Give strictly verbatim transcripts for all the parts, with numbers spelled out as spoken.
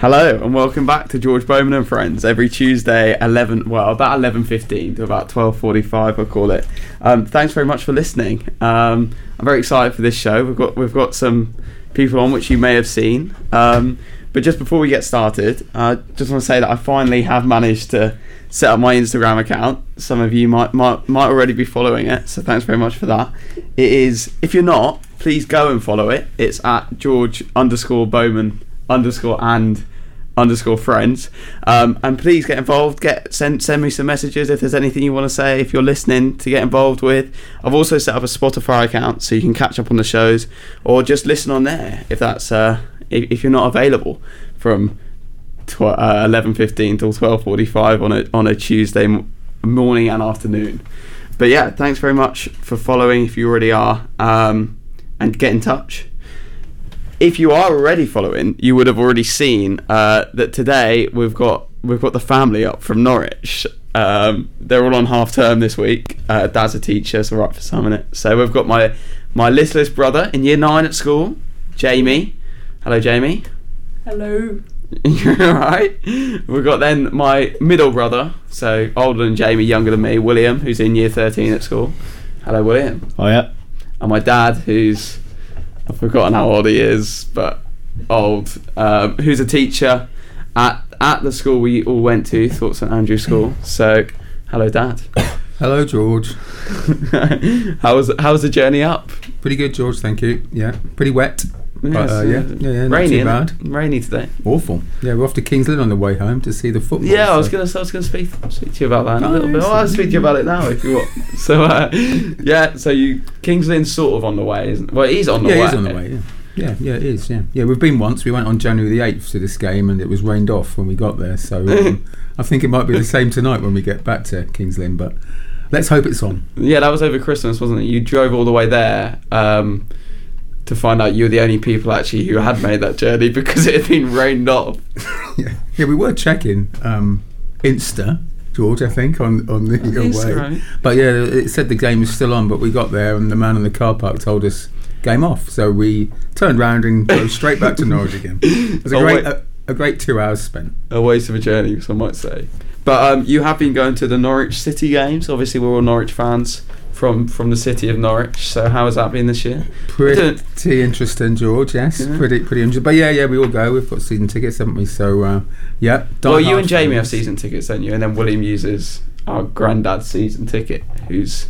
Hello and welcome back to George Bowman and Friends. Every Tuesday, eleven, well, about eleven fifteen to about twelve forty-five, I call it. Um, thanks very much for listening. Um, I'm very excited for this show. We've got we've got some people on which you may have seen. Um, but just before we get started, I uh, just want to say that I finally have managed to set up my Instagram account. Some of you might might might already be following it, so thanks very much for that. It is, if you're not, please go and follow it. It's at George underscore Bowman underscore and underscore friends, um, and please get involved. Get send send me some messages if there's anything you want to say, if you're listening, to get involved with. I've also set up a Spotify account so you can catch up on the shows or just listen on there if that's uh, if, if you're not available from tw- uh, eleven fifteen till twelve forty-five on a on a Tuesday m- morning and afternoon. But yeah, thanks very much for following if you already are, um, and get in touch. If you are already following, you would have already seen uh, that today we've got we've got the family up from Norwich. Um, they're all on half term this week. Uh, Dad's a teacher, so we're up for some in it. So we've got my my listless brother in year nine at school, Jamie. Hello, Jamie. Hello. You're all right. We've got then my middle brother, so older than Jamie, younger than me, William, who's in year thirteen at school. Hello, William. Oh yeah. And my dad, who's, I've forgotten how old he is, but old. Um, who's a teacher at at the school we all went to, thought St Andrew's School. So, hello, Dad. Hello, George. how was how was the journey up? Pretty good, George. Thank you. Yeah, pretty wet. Yes, but, uh, yeah, yeah, yeah. Not rainy, too bad. Rainy today. Awful. Yeah, we're off to King's Lynn on the way home to see the football. Yeah, so. I was gonna, I was gonna speak, speak to you about that in nice. a little bit. Well, I'll speak to you about it now if you want. So, uh, yeah, so you King's Lynn's sort of on the way, isn't? Well, it is on the yeah, way. Yeah, it is on the way. Yeah. yeah, yeah, it is. Yeah, yeah. We've been once. We went on January the eighth to this game, and it was rained off when we got there. So, um, I think it might be the same tonight when we get back to King's Lynn. But let's hope it's on. Yeah, that was over Christmas, wasn't it? You drove all the way there. Um, to find out you were the only people actually who had made that journey because it had been rained off. yeah. yeah, we were checking um, Insta, George, I think, on, on the way. Right. But yeah, it said the game was still on, but we got there and the man in the car park told us game off. So we turned round and drove straight back to Norwich again. It was a, a, great, wa- a, a great two hours spent. A waste of a journey, some might say. But um, you have been going to the Norwich City games. Obviously, we're all Norwich fans. From, from the city of Norwich. So how has that been this year? Pretty interesting, George. Yes, yeah. pretty pretty interesting. But yeah, yeah, we all go. We've got season tickets, haven't we? So uh, yeah. Well, you and Jamie have season tickets, don't you? And then William uses our granddad's season ticket, who's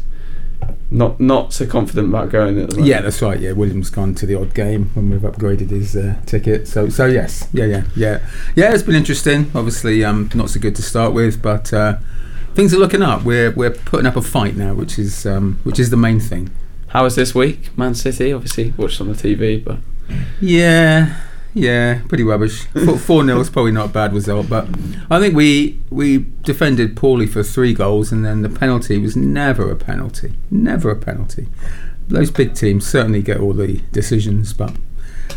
not not so confident about going at the moment. Yeah, that's right. Yeah, William's gone to the odd game when we've upgraded his uh, ticket. So so yes, yeah, yeah, yeah, yeah. It's been interesting. Obviously, um, not so good to start with, but. Uh, Things are looking up. We're we're putting up a fight now, which is um, which is the main thing. How was this week? Man City, obviously, watched on the T V, but yeah, yeah, pretty rubbish. Four nil is probably not a bad result, but I think we we defended poorly for three goals, and then the penalty was never a penalty, never a penalty. Those big teams certainly get all the decisions, but.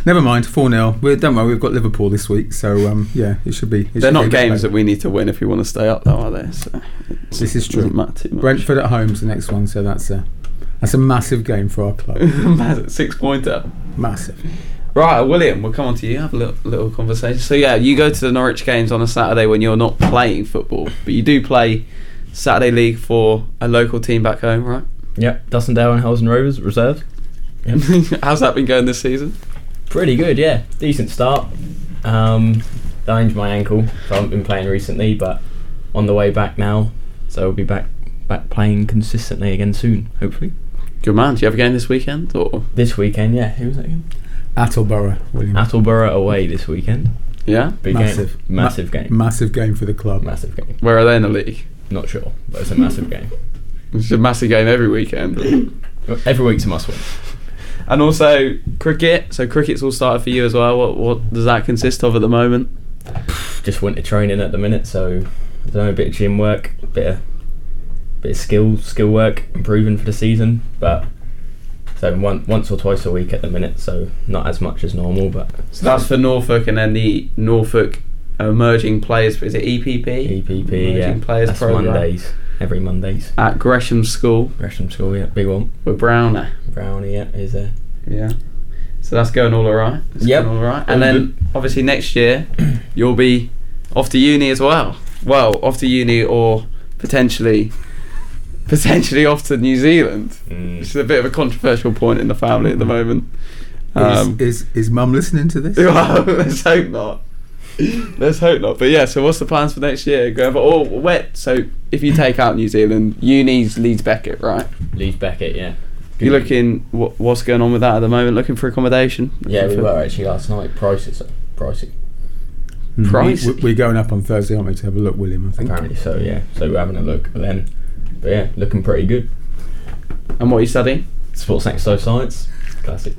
Never mind, four nil. We don't worry, we've got Liverpool this week, so um, yeah, it should be. It They're should not be games that we need to win if we want to stay up, though, are they? So this is true. Brentford at home's the next one, so that's a that's a massive game for our club. Six pointer, massive. Right, William, we'll come on to you. Have a little, little conversation. So yeah, you go to the Norwich games on a Saturday when you're not playing football, but you do play Saturday league for a local team back home, right? Yep, Dussindale and Hellesdon Rovers Reserves. Yep. How's that been going this season? Pretty good, yeah. Decent start. Um, I injured my ankle, so I haven't been playing recently, but on the way back now, so we'll be back back playing consistently again soon, hopefully. Good man. Do you have a game this weekend? Or this weekend, yeah. Who was that again? Attleborough. William. Attleborough away this weekend. Yeah? Big massive. Game. Massive Ma- game. Massive game for the club. Massive game. Where are they in the league? Not sure, but it's a massive game. It's a massive game every weekend. Every week's a must-win. And also cricket. So cricket's all started for you as well. What what does that consist of at the moment? Just winter training at the minute. So I don't know, a bit of gym work, a bit of bit of skill skill work, improving for the season. But so one, once or twice a week at the minute. So not as much as normal. But so that's for Norfolk, and then the Norfolk Emerging Players. Is it E P P? E P P. Emerging yeah. Players that's program. Mondays. Every Mondays at Gresham School. Gresham School, yeah, big one. With Brownie. Brownie, yeah, he's there. Yeah, So that's going all alright. Yep. All right. And then obviously next year you'll be off to uni as well. Well, off to uni or potentially potentially off to New Zealand, mm. which is a bit of a controversial point in the family at the moment. Um, is, is is mum listening to this? Well, let's hope not. Let's hope not. But yeah, so what's the plans for next year? Going for all wet. So if you take out New Zealand, uni's Leeds Beckett, right? Leeds Beckett, yeah. Good. You're looking. What, what's going on with that at the moment? Looking for accommodation? Yeah, we were actually last night. Prices, pricey. Mm-hmm. Price. We, we're going up on Thursday, aren't we, to have a look, William? I think. Apparently so. Yeah. So we're having a look then. But yeah, looking pretty good. And what are you studying? Sports and exercise science. Classic.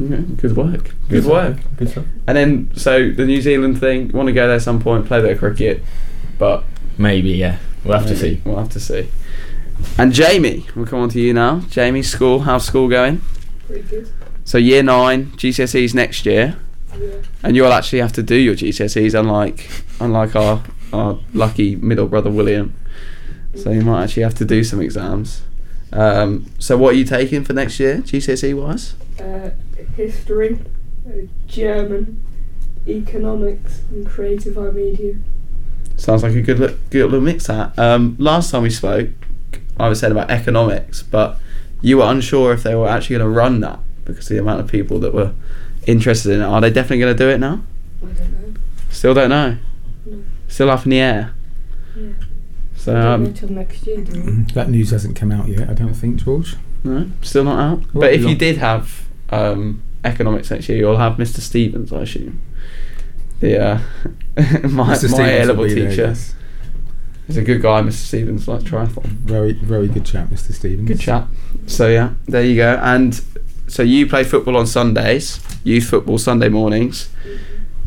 Okay, good work. Good, good work. Stuff. Good stuff. And then, so the New Zealand thing, want to go there at some point, play a bit of cricket, but maybe yeah, we'll have maybe. to see. We'll have to see. And Jamie, we'll come on to you now. Jamie, school, how's school going? Pretty good. So year nine, G C S Es next year, yeah. And you'll actually have to do your G C S Es, unlike unlike our our lucky middle brother William. So you might actually have to do some exams. Um, so what are you taking for next year, G C S E wise? Uh, history, uh, German, economics, and creative art media. Sounds like a good, li- good little mix. That um, last time we spoke, I was saying about economics, but you were unsure if they were actually going to run that because of the amount of people that were interested in it. Are they definitely going to do it now? I don't know. Still don't know. No. Still up in the air. Yeah. So um, until next year, do we? That news hasn't come out yet, I don't think, George. No, still not out. What but if you did have um, economics next year, you'll have Mister Stevens, I assume. The uh, my Mister my A-level teacher. He's a good guy, Mister Stevens, like triathlon. Very, very good chap, Mister Stevens. Good chap. So yeah, there you go. And so you play football on Sundays, youth football Sunday mornings.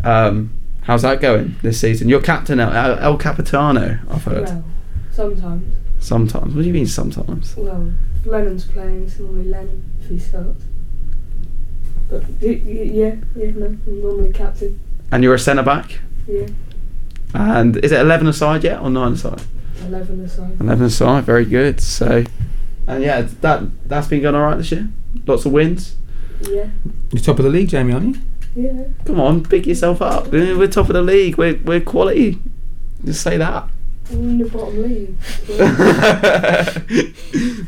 Um, how's that going this season? You're captain El, El Capitano, I've heard. Well, sometimes. Sometimes. What do you mean sometimes? Well, Lennon's playing, so normally Lennon if he starts. But yeah, yeah, no, I'm normally captain. And you're a centre back? Yeah. And is it eleven aside yet or nine aside? Eleven aside. Eleven aside, very good. So, and yeah, that that's been going all right this year. Lots of wins. Yeah. You're top of the league, Jamie, aren't you? Yeah. Come on, pick yourself up. We're top of the league. We're we're quality. Just say that. In the bottom league. Yeah.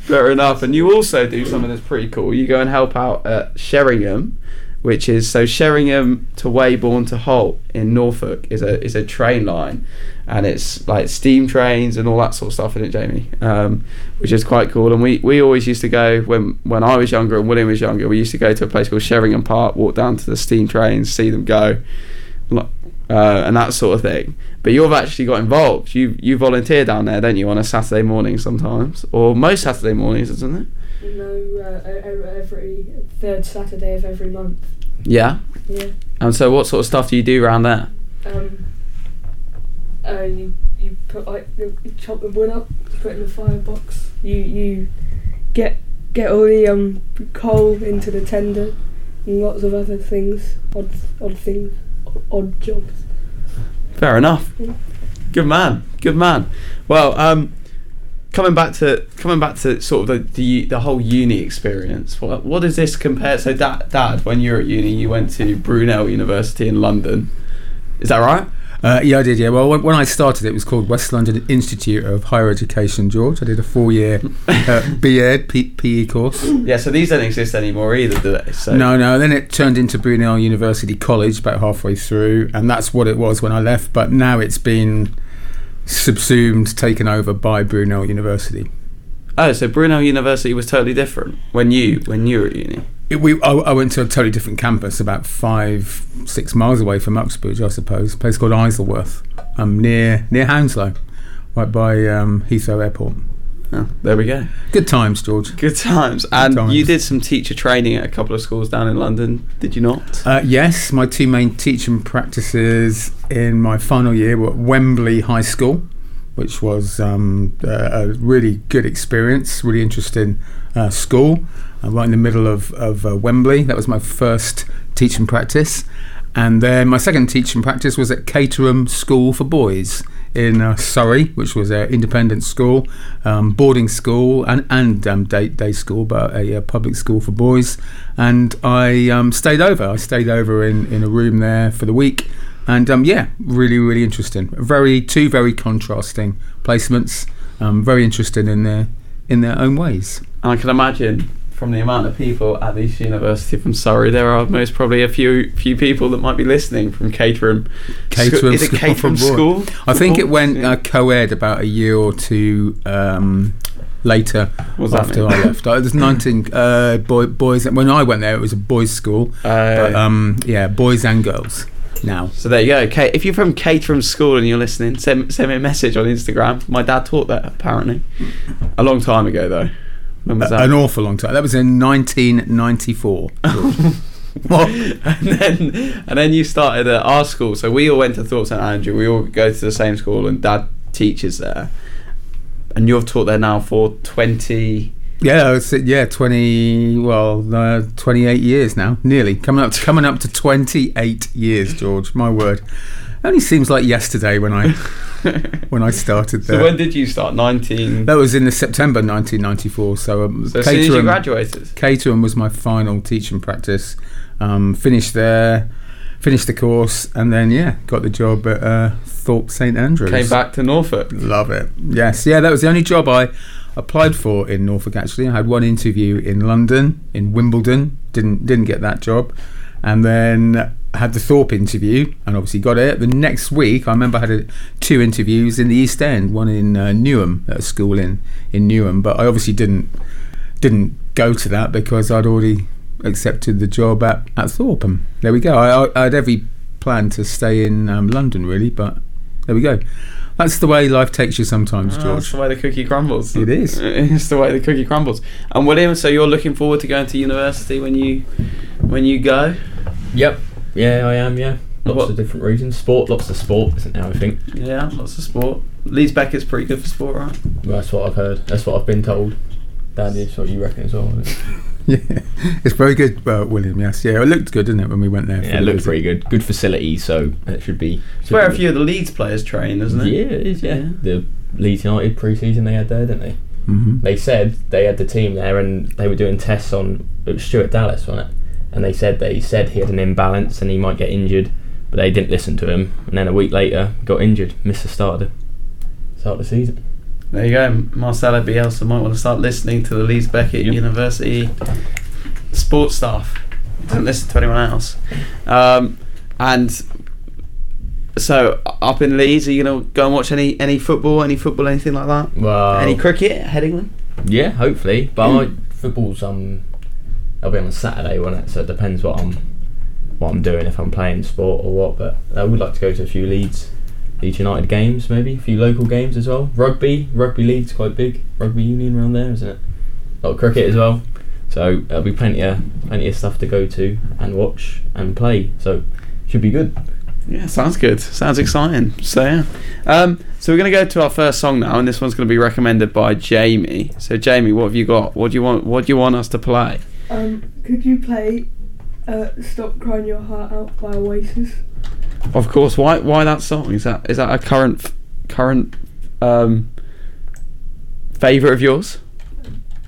Fair enough. And you also do something that's pretty cool. You go and help out at Sheringham, which is so Sheringham to Weybourne to Holt in Norfolk is a is a train line, and it's like steam trains and all that sort of stuff, isn't it, Jamie? Um, which is quite cool. And we, we always used to go when when I was younger and William was younger. We used to go to a place called Sheringham Park, walk down to the steam trains, see them go, uh, and that sort of thing. But you've actually got involved. You you volunteer down there, don't you, on a Saturday morning sometimes, or most Saturday mornings, isn't it? No, uh, every third Saturday of every month. Yeah? Yeah. And so what sort of stuff do you do around there? Um, uh, you, you put like, you chop the wood up, put it in a firebox, you you get get all the um coal into the tender, and lots of other things, odd, odd things, odd jobs. Fair enough. Yeah. Good man, good man. Well, um... Coming back to coming back to sort of the the, the whole uni experience. What what does this compare? So Dad, Dad, when you were at uni, you went to Brunel University in London. Is that right? Uh, yeah, I did. Yeah. Well, when, when I started, it was called West London Institute of Higher Education. George, I did a four-year uh, B Ed P- PE course. Yeah. So these don't exist anymore either, do they? So. No, no. Then it turned into Brunel University College about halfway through, and that's what it was when I left. But now it's been subsumed, taken over by Brunel University. Oh, so Brunel University was totally different when you when you were at uni. It, we I, I went to a totally different campus, about five six miles away from Uxbridge, I suppose. A place called Isleworth, um, near near Hounslow, right by um, Heathrow Airport. Oh, there we go. Good times, George. Good times. Good and times. You did some teacher training at a couple of schools down in London, did you not? Uh, yes, my two main teaching practices in my final year were at Wembley High School, which was um, a, a really good experience, really interesting uh, school, uh, right in the middle of, of uh, Wembley. That was my first teaching practice. And then my second teaching practice was at Caterham School for Boys in uh, Surrey, which was an independent school, um, boarding school and, and um, day, day school, but a, a public school for boys. And I um, stayed over. I stayed over in, in a room there for the week. And um, yeah, really, really interesting. Very Two very contrasting placements, um, very interesting in their, in their own ways. And I can imagine, from the amount of people at Leeds University from Surrey, there are most probably a few few people that might be listening from Caterham. Caterham Is it School? Caterham School? I think it went uh, co-ed about a year or two um, later after mean? I left. It was nineteen uh, boy, boys. When I went there, it was a boys' school. Uh, but, um, yeah, boys and girls now. So there you go. Okay, if you're from Caterham School and you're listening, send, send me a message on Instagram. My dad taught that, apparently. A long time ago, though. An awful long time. That was in nineteen ninety-four. What? and then and then you started at our school. So we all went to Thorpe St Andrew. We all go to the same school, and Dad teaches there. And you've taught there now for twenty. Yeah, it's, yeah, twenty. Well, uh, twenty-eight years now, nearly coming up. To, coming up to twenty-eight years, George. My word. Only seems like yesterday when I when I started there. So when did you start? nineteen That was in the September nineteen ninety-four. So, um, so as soon as you graduated? Caterham was my final teaching practice. Um, finished there, finished the course, and then, yeah, got the job at uh, Thorpe St Andrew's. Came back to Norfolk. Love it. Yes. Yeah, that was the only job I applied for in Norfolk, actually. I had one interview in London, in Wimbledon. Didn't didn't get that job. And then had the Thorpe interview and obviously got it. The next week, I remember I had a, two interviews in the East End, one in uh, Newham, at a school in, in Newham. But I obviously didn't didn't go to that because I'd already accepted the job at, at Thorpe. And there we go. I, I had every plan to stay in um, London, really, but there we go. That's the way life takes you sometimes, George. Oh, that's the way the cookie crumbles. It is. It's the way the cookie crumbles. And William, so you're looking forward to going to university when you when you go? Yep. Yeah, I am, yeah. Lots what? of different reasons. Sport, lots of sport, isn't it, I think? Yeah, lots of sport. Leeds Beckett's pretty good for sport, right? Well, that's what I've heard. That's what I've been told. Daddy, that's what you reckon as well, isn't it? Yeah, it's very good, uh, William, yes. Yeah, it looked good, didn't it, when we went there? Yeah, it looked pretty good. Good facility, so it should be... It's where a few of the Leeds players train, isn't it? Yeah, it is, yeah. yeah. The Leeds United pre-season they had there, didn't they? Mm-hmm. They said they had the team there and they were doing tests on... It was Stuart Dallas, wasn't it? And they said that he said he had an imbalance and he might get injured, but they didn't listen to him. And then a week later, got injured, missed the start of the, start of the season. There you go, Marcelo Bielsa might want to start listening to the Leeds Beckett yep. University sports staff. Don't listen to anyone else. Um, and so up in Leeds, are you gonna go and watch any any football, any football, anything like that? Well, any cricket, Headingley? Yeah, hopefully. But mm. I, football's um. I'll be on Saturday, won't it? So it depends what I'm, what I'm doing, if I'm playing sport or what. But I would like to go to a few Leeds, Leeds United games, maybe a few local games as well. Rugby, rugby league's quite big. Rugby union around there, isn't it? A lot of cricket as well. So there'll be plenty of plenty of stuff to go to and watch and play. So should be good. Yeah, sounds good. Sounds exciting. So yeah. Um, so we're gonna go to our first song now, and this one's gonna be recommended by Jamie. So Jamie, what have you got? What do you want? What do you want us to play? Um, could you play uh, Stop Crying Your Heart Out by Oasis? Of course. Why Why that song? Is that is that a current f- current um, favourite of yours?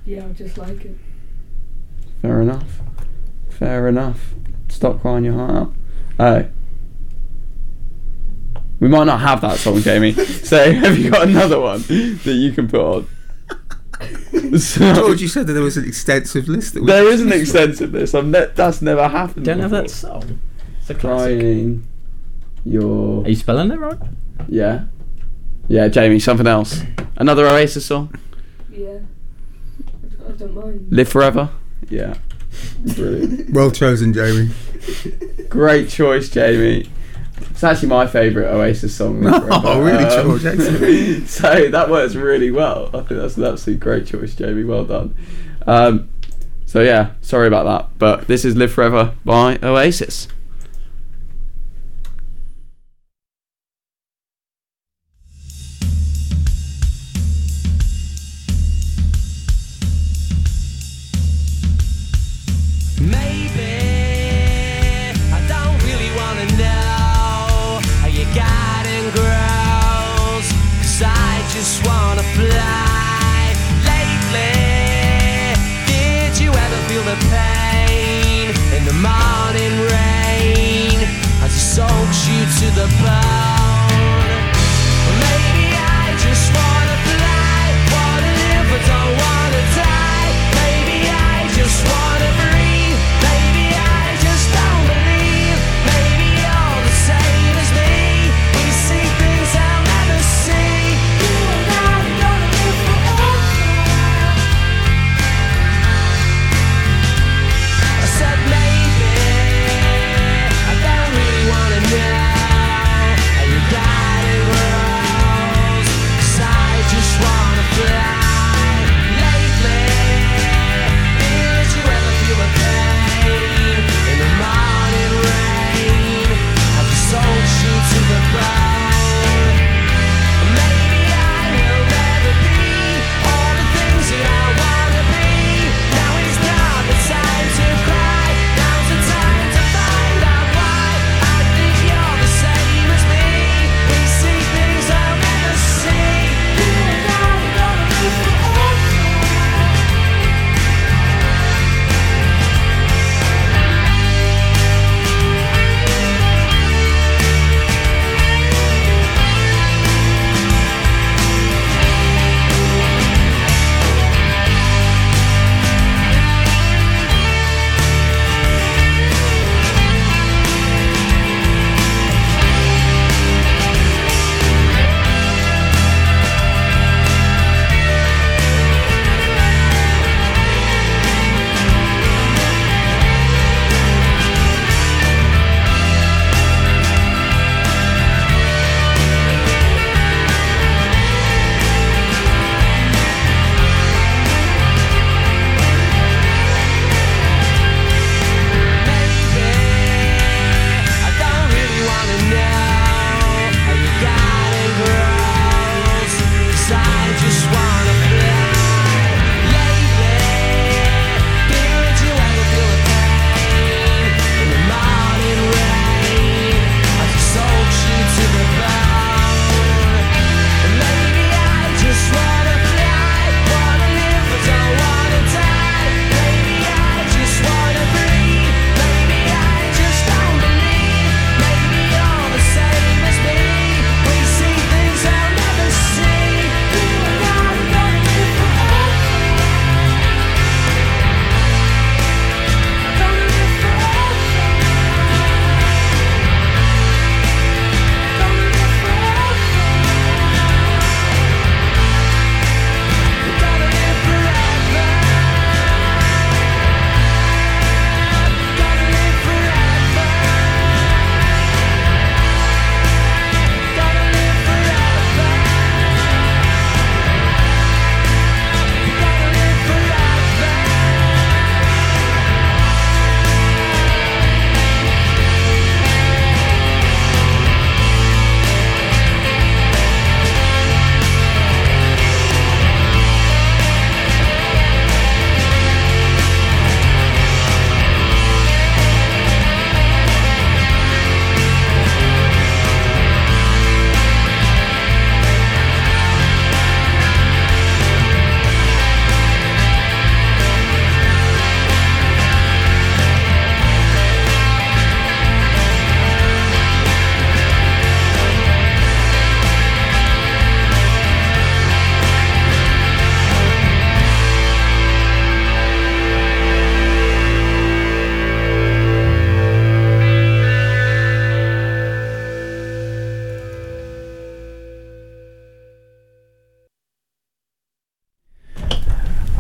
Yeah, I just like it. Fair enough. Fair enough. Stop Crying Your Heart Out. Oh. We might not have that song, Jamie. So have you got another one that you can put on? So, George, you said that there was an extensive list. That there is an extensive list. I've ne- that's never happened. Don't before. Have that song. It's a classic. Crying your. Are you spelling it right? Yeah. Yeah, Jamie. Something else. Another Oasis song. Yeah. I don't mind. Live Forever. Yeah. Brilliant. Well chosen, Jamie. Great choice, Jamie. It's actually my favourite Oasis song. Oh, really, George? Um, so that works really well. I think that's an absolute great choice, Jamie. Well done. Um, so yeah, sorry about that, but this is Live Forever by Oasis. Maybe I don't really want to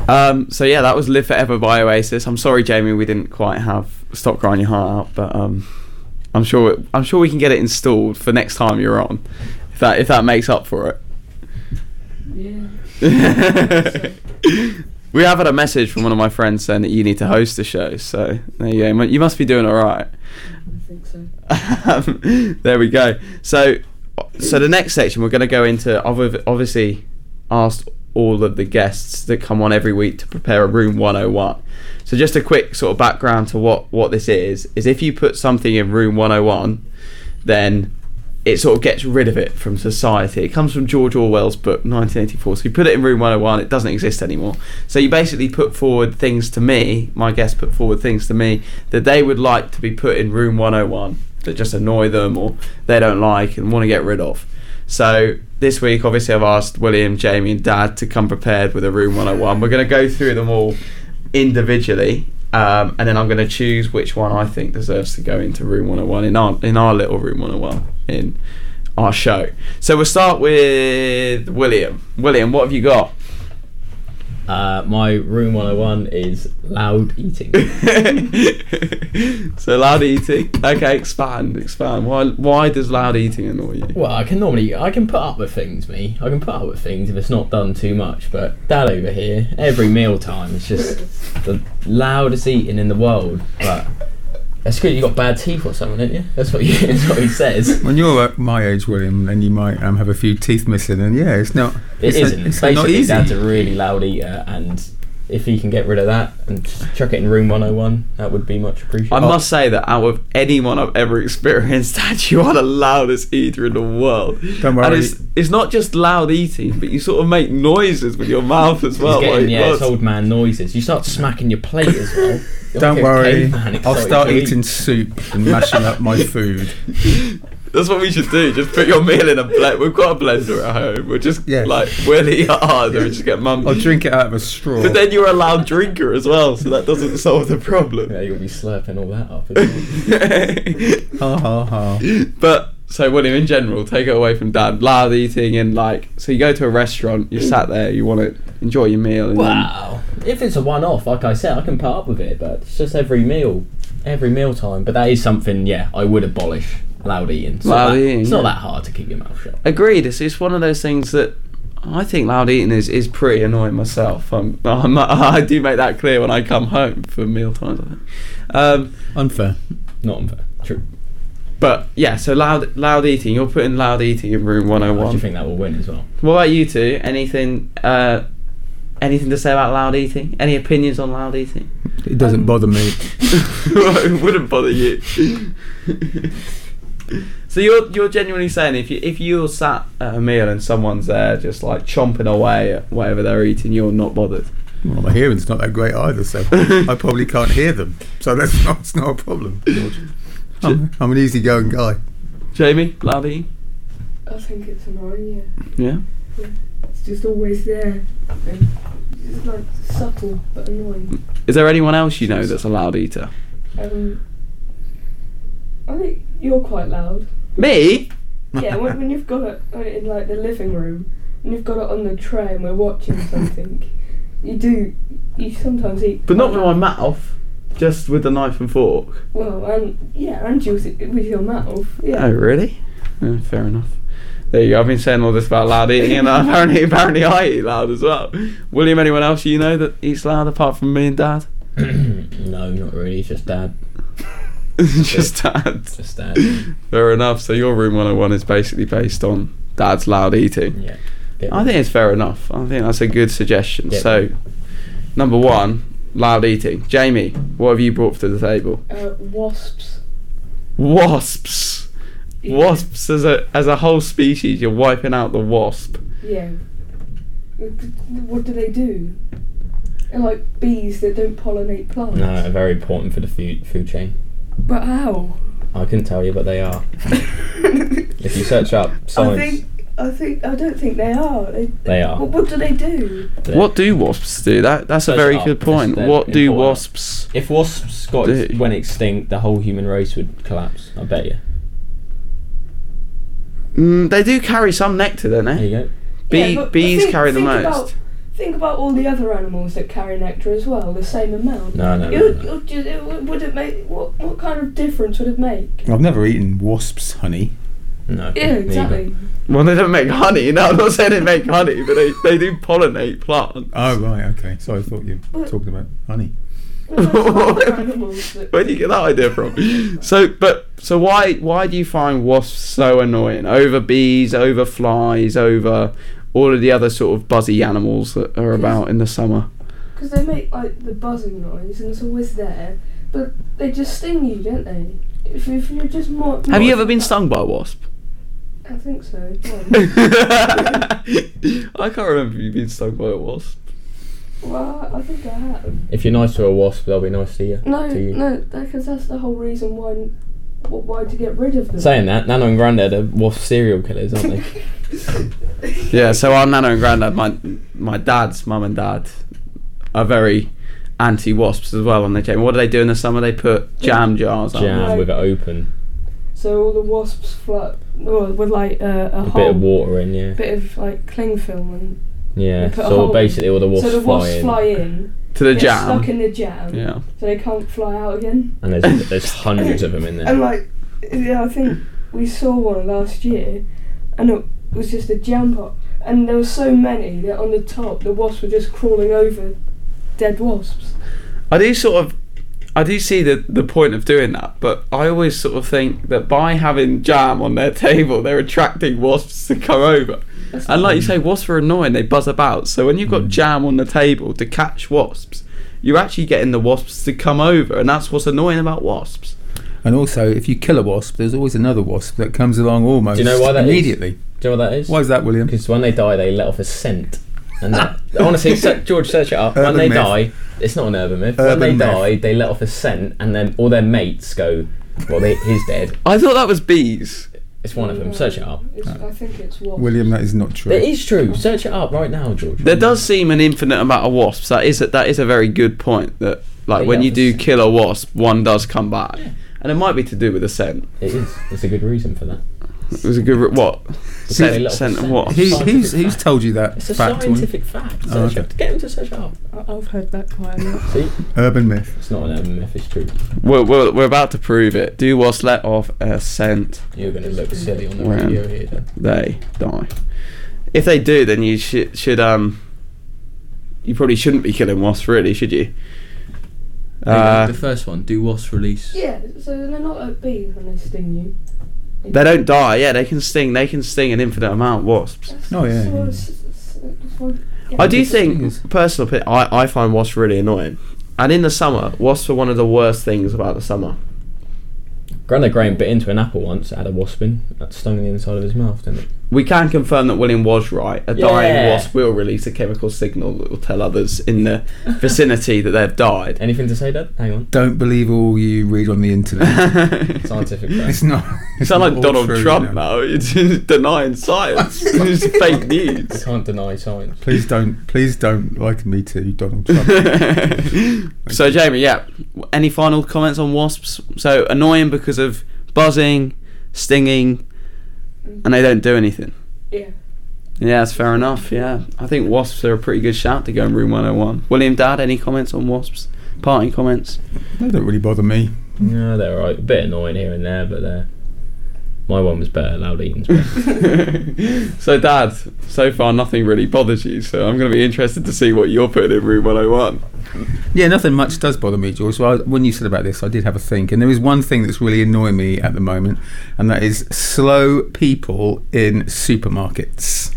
Um, so yeah, that was Live Forever by Oasis. I'm sorry, Jamie, we didn't quite have Stop Crying Your Heart Out, but um, I'm sure it, I'm sure we can get it installed for next time you're on, if that if that makes up for it. Yeah. We have had a message from one of my friends saying that you need to host the show, so there you go. You must be doing all right. I think so. um, there we go. So, so the next section we're going to go into. I've obviously asked all of the guests that come on every week to prepare a Room one oh one. So just a quick sort of background to what, what this is, is if you put something in Room one oh one, then it sort of gets rid of it from society. It comes from George Orwell's book nineteen eighty-four. So you put it in Room one oh one, it doesn't exist anymore. So you basically put forward things to me, my guests put forward things to me that they would like to be put in Room one oh one that just annoy them or they don't like and want to get rid of. So this week, obviously, I've asked William, Jamie and Dad to come prepared with a Room one oh one. We're going to go through them all individually, um, and then I'm going to choose which one I think deserves to go into Room one oh one, in our, in our little Room one oh one, in our show. So we'll start with William. William, what have you got? Uh, my Room one oh one is loud eating. So loud eating. Okay, expand, expand. Why why does loud eating annoy you? Well, I can normally, I can put up with things, me. I can put up with things if it's not done too much, but Dad over here, every meal time, it's just the loudest eating in the world. But that's good, you got bad teeth or something, don't you? That's what, you, that's what he says. When you're my age, William, then you might um, have a few teeth missing, and yeah, it's not... It it's isn't. Not, it's Basically, not easy. Dad's a really loud eater, and if he can get rid of that and just chuck it in Room one oh one, that would be much appreciated. I must say that out of anyone I've ever experienced, Dad, you are the loudest eater in the world. Don't worry. And it's, it's not just loud eating, but you sort of make noises with your mouth as well. He's getting, yeah, it's old man noises. You start smacking your plate as well. Don't worry, I'll start eating soup and mashing up my food. That's what we should do, just put your meal in a blender. We've got a blender at home, we'll just yeah. like, we'll eat hard and we just get mum. I'll drink it out of a straw. But then you're a loud drinker as well, so that doesn't solve the problem. Yeah, you'll be slurping all that up, isn't it? Ha ha ha. But, so William, in general, take it away from Dad, loud eating and like, so you go to a restaurant, you're sat there, you want to enjoy your meal. And wow. Then, if it's a one-off, like I said, I can put up with it, but it's just every meal, every meal time. But that is something, yeah, I would abolish. Loud eating. So loud that, eating. It's not yeah. that hard to keep your mouth shut. Agreed. It's it's one of those things that I think loud eating is, is pretty annoying myself. Um, I'm, I do make that clear when I come home for meal times. I think. Um, unfair. Not unfair. True. But yeah, so loud loud eating. You're putting loud eating in Room one oh one. I do think that will win as well. What about you two? Anything? Uh, Anything to say about loud eating? Any opinions on loud eating? It doesn't um, bother me. It wouldn't bother you. So you're you're genuinely saying if you if you're sat at a meal and someone's there just like chomping away at whatever they're eating, you're not bothered. Well, my hearing's not that great either, so I probably can't hear them. So that's not it's not a problem. George. I'm, I'm an easygoing guy. Jamie, loud eating. I think it's annoying. Yeah. Yeah. Yeah. It's just always there. And it's like subtle but annoying. Is there anyone else you know that's a loud eater? Um. I think you're quite loud. Me? Yeah, when, when you've got it in like the living room and you've got it on the tray and we're watching something, you do, you sometimes eat. But not with my mouth, just with the knife and fork. Well, and yeah, and you with your mouth. Yeah. Oh, really? Oh, fair enough. There you go, I've been saying all this about loud eating and apparently, apparently I eat loud as well. William, anyone else you know that eats loud apart from me and Dad? No, not really, just Dad. Just Dad. Just Dad. Fair enough. So your Room one oh one is basically based on Dad's loud eating. Yeah. Get I think it's fair enough. I think that's a good suggestion. Get so, number one, loud eating. Jamie, what have you brought to the table? Uh, wasps. Wasps. Yeah. Wasps as a as a whole species. You're wiping out the wasp. Yeah. What do they do? They're like bees that don't pollinate plants. No, very important for the food food chain. But how? I couldn't tell you, but they are. If you search up science, I think I think I don't think they are. They, they are. What, what do they do? What do wasps do? That that's search a very good point. What do wasps? If wasps got ex- went extinct, the whole human race would collapse. I bet you. Mm, they do carry some nectar, don't they? There you go. Be- yeah, bees think, carry the most. About Think about all the other animals that carry nectar as well, the same amount. No, no, it no, would, no. It would, it would it make, what, what kind of difference would it make? I've never eaten wasps' honey. No. Yeah, exactly. Neither. Well, they don't make honey. No, I'm not saying they make honey, but they, they do pollinate plants. Oh, right, okay. So I thought you were talking about honey. Where do you get that idea from? So, but so why why do you find wasps so annoying? Over bees, over flies, over all of the other sort of buzzy animals that are about in the summer. Because they make like the buzzing noise, and it's always there, but they just sting you, don't they? If, if you're just more. Have more you ever been stung by a wasp? I think so. I can't remember you being stung by a wasp. Well, I think I have. If you're nice to a wasp, they'll be nice to you. No, to you. no, because that's the whole reason why, why to get rid of them. Saying that, Nano and Grandad are wasp serial killers, aren't they? Yeah, so our Nano and Grandad, my my dad's mum and dad, are very anti-wasps as well. On the jam, what do they do in the summer? They put jam jars on. Jam with it open. So all the wasps fly, well, with like uh, a, a hole, bit of water in, yeah, bit of like cling film and. Yeah, so basically all the wasps, so the wasps fly, fly in, in to the jam, stuck in the jam, yeah. So they can't fly out again. And there's there's hundreds of them in there. And like, yeah, I think we saw one last year, and it was just a jam pot, and there were so many that on the top the wasps were just crawling over dead wasps. I do sort of, I do see the the point of doing that, but I always sort of think that by having jam on their table, they're attracting wasps to come over. That's and like you say, wasps are annoying, they buzz about, so when you've got jam on the table to catch wasps, you're actually getting the wasps to come over, and that's what's annoying about wasps. And also, if you kill a wasp, there's always another wasp that comes along almost Do you know why that immediately. Is? Do you know why that is? Why is that, William? Because when they die, they let off a scent. And that, honestly, George, search it up. Urban when they myth. die, it's not an urban myth. Urban when they myth. die, they let off a scent, and then all their mates go, well, they, he's dead. I thought that was bees. It's one of them. No, search it up. I think it's wasps. William, that is not true. It is true. Search it up right now, George. There does seem an infinite amount of wasps. That is a, that is a very good point. That like they when you do kill a wasp, one does come back, yeah. And it might be to do with the scent. It is. It's a good reason for that. It was a good re- what? Scent, scent of wasps. He, who's who's fact. told you that? It's a fact scientific fact. Oh, okay. Get him to search it up. I've heard that quite a lot. See? Urban myth. It's not an urban myth. It's true. We're we're, we're about to prove it. Do wasps let off a scent? You're going to look silly on the radio here. Then. They die. If they do, then you sh- should um. You probably shouldn't be killing wasps, really, should you? Uh, the first one. Do wasps release? Yeah. So they're not like bees when they sting you. They don't die, yeah, they can sting they can sting an infinite amount of wasps. Oh yeah. yeah. I do think personal opinion, I, I find wasps really annoying. And in the summer, wasps are one of the worst things about the summer. Grandad Graham bit into an apple once, had a wasp in, that stung in the inside of his mouth, didn't it? We can confirm that William was right. A yeah. dying wasp will release a chemical signal that will tell others in the vicinity that they've died. Anything to say, Dad? Hang on. Don't believe all you read on the internet. Scientific fact. It's not. You sound like Donald true, Trump you know. now. You're denying science. It's fake news. You can't deny science. Please don't. Please don't liken me to Donald Trump. So, Jamie, yeah. Any final comments on wasps? So annoying because of buzzing, stinging. And they don't do anything. Yeah. Yeah, that's fair enough, yeah. I think wasps are a pretty good shout to go in Room one oh one. William, Dad, any comments on wasps? Parting comments? They don't really bother me. No, they're all right. A bit annoying here and there, but uh, my one was better, loud eating. So, Dad, so far nothing really bothers you, so I'm going to be interested to see what you're putting in Room one oh one. Yeah, nothing much does bother me, George. Well, I, when you said about this, I did have a think, and there is one thing that's really annoying me at the moment, and that is slow people in supermarkets.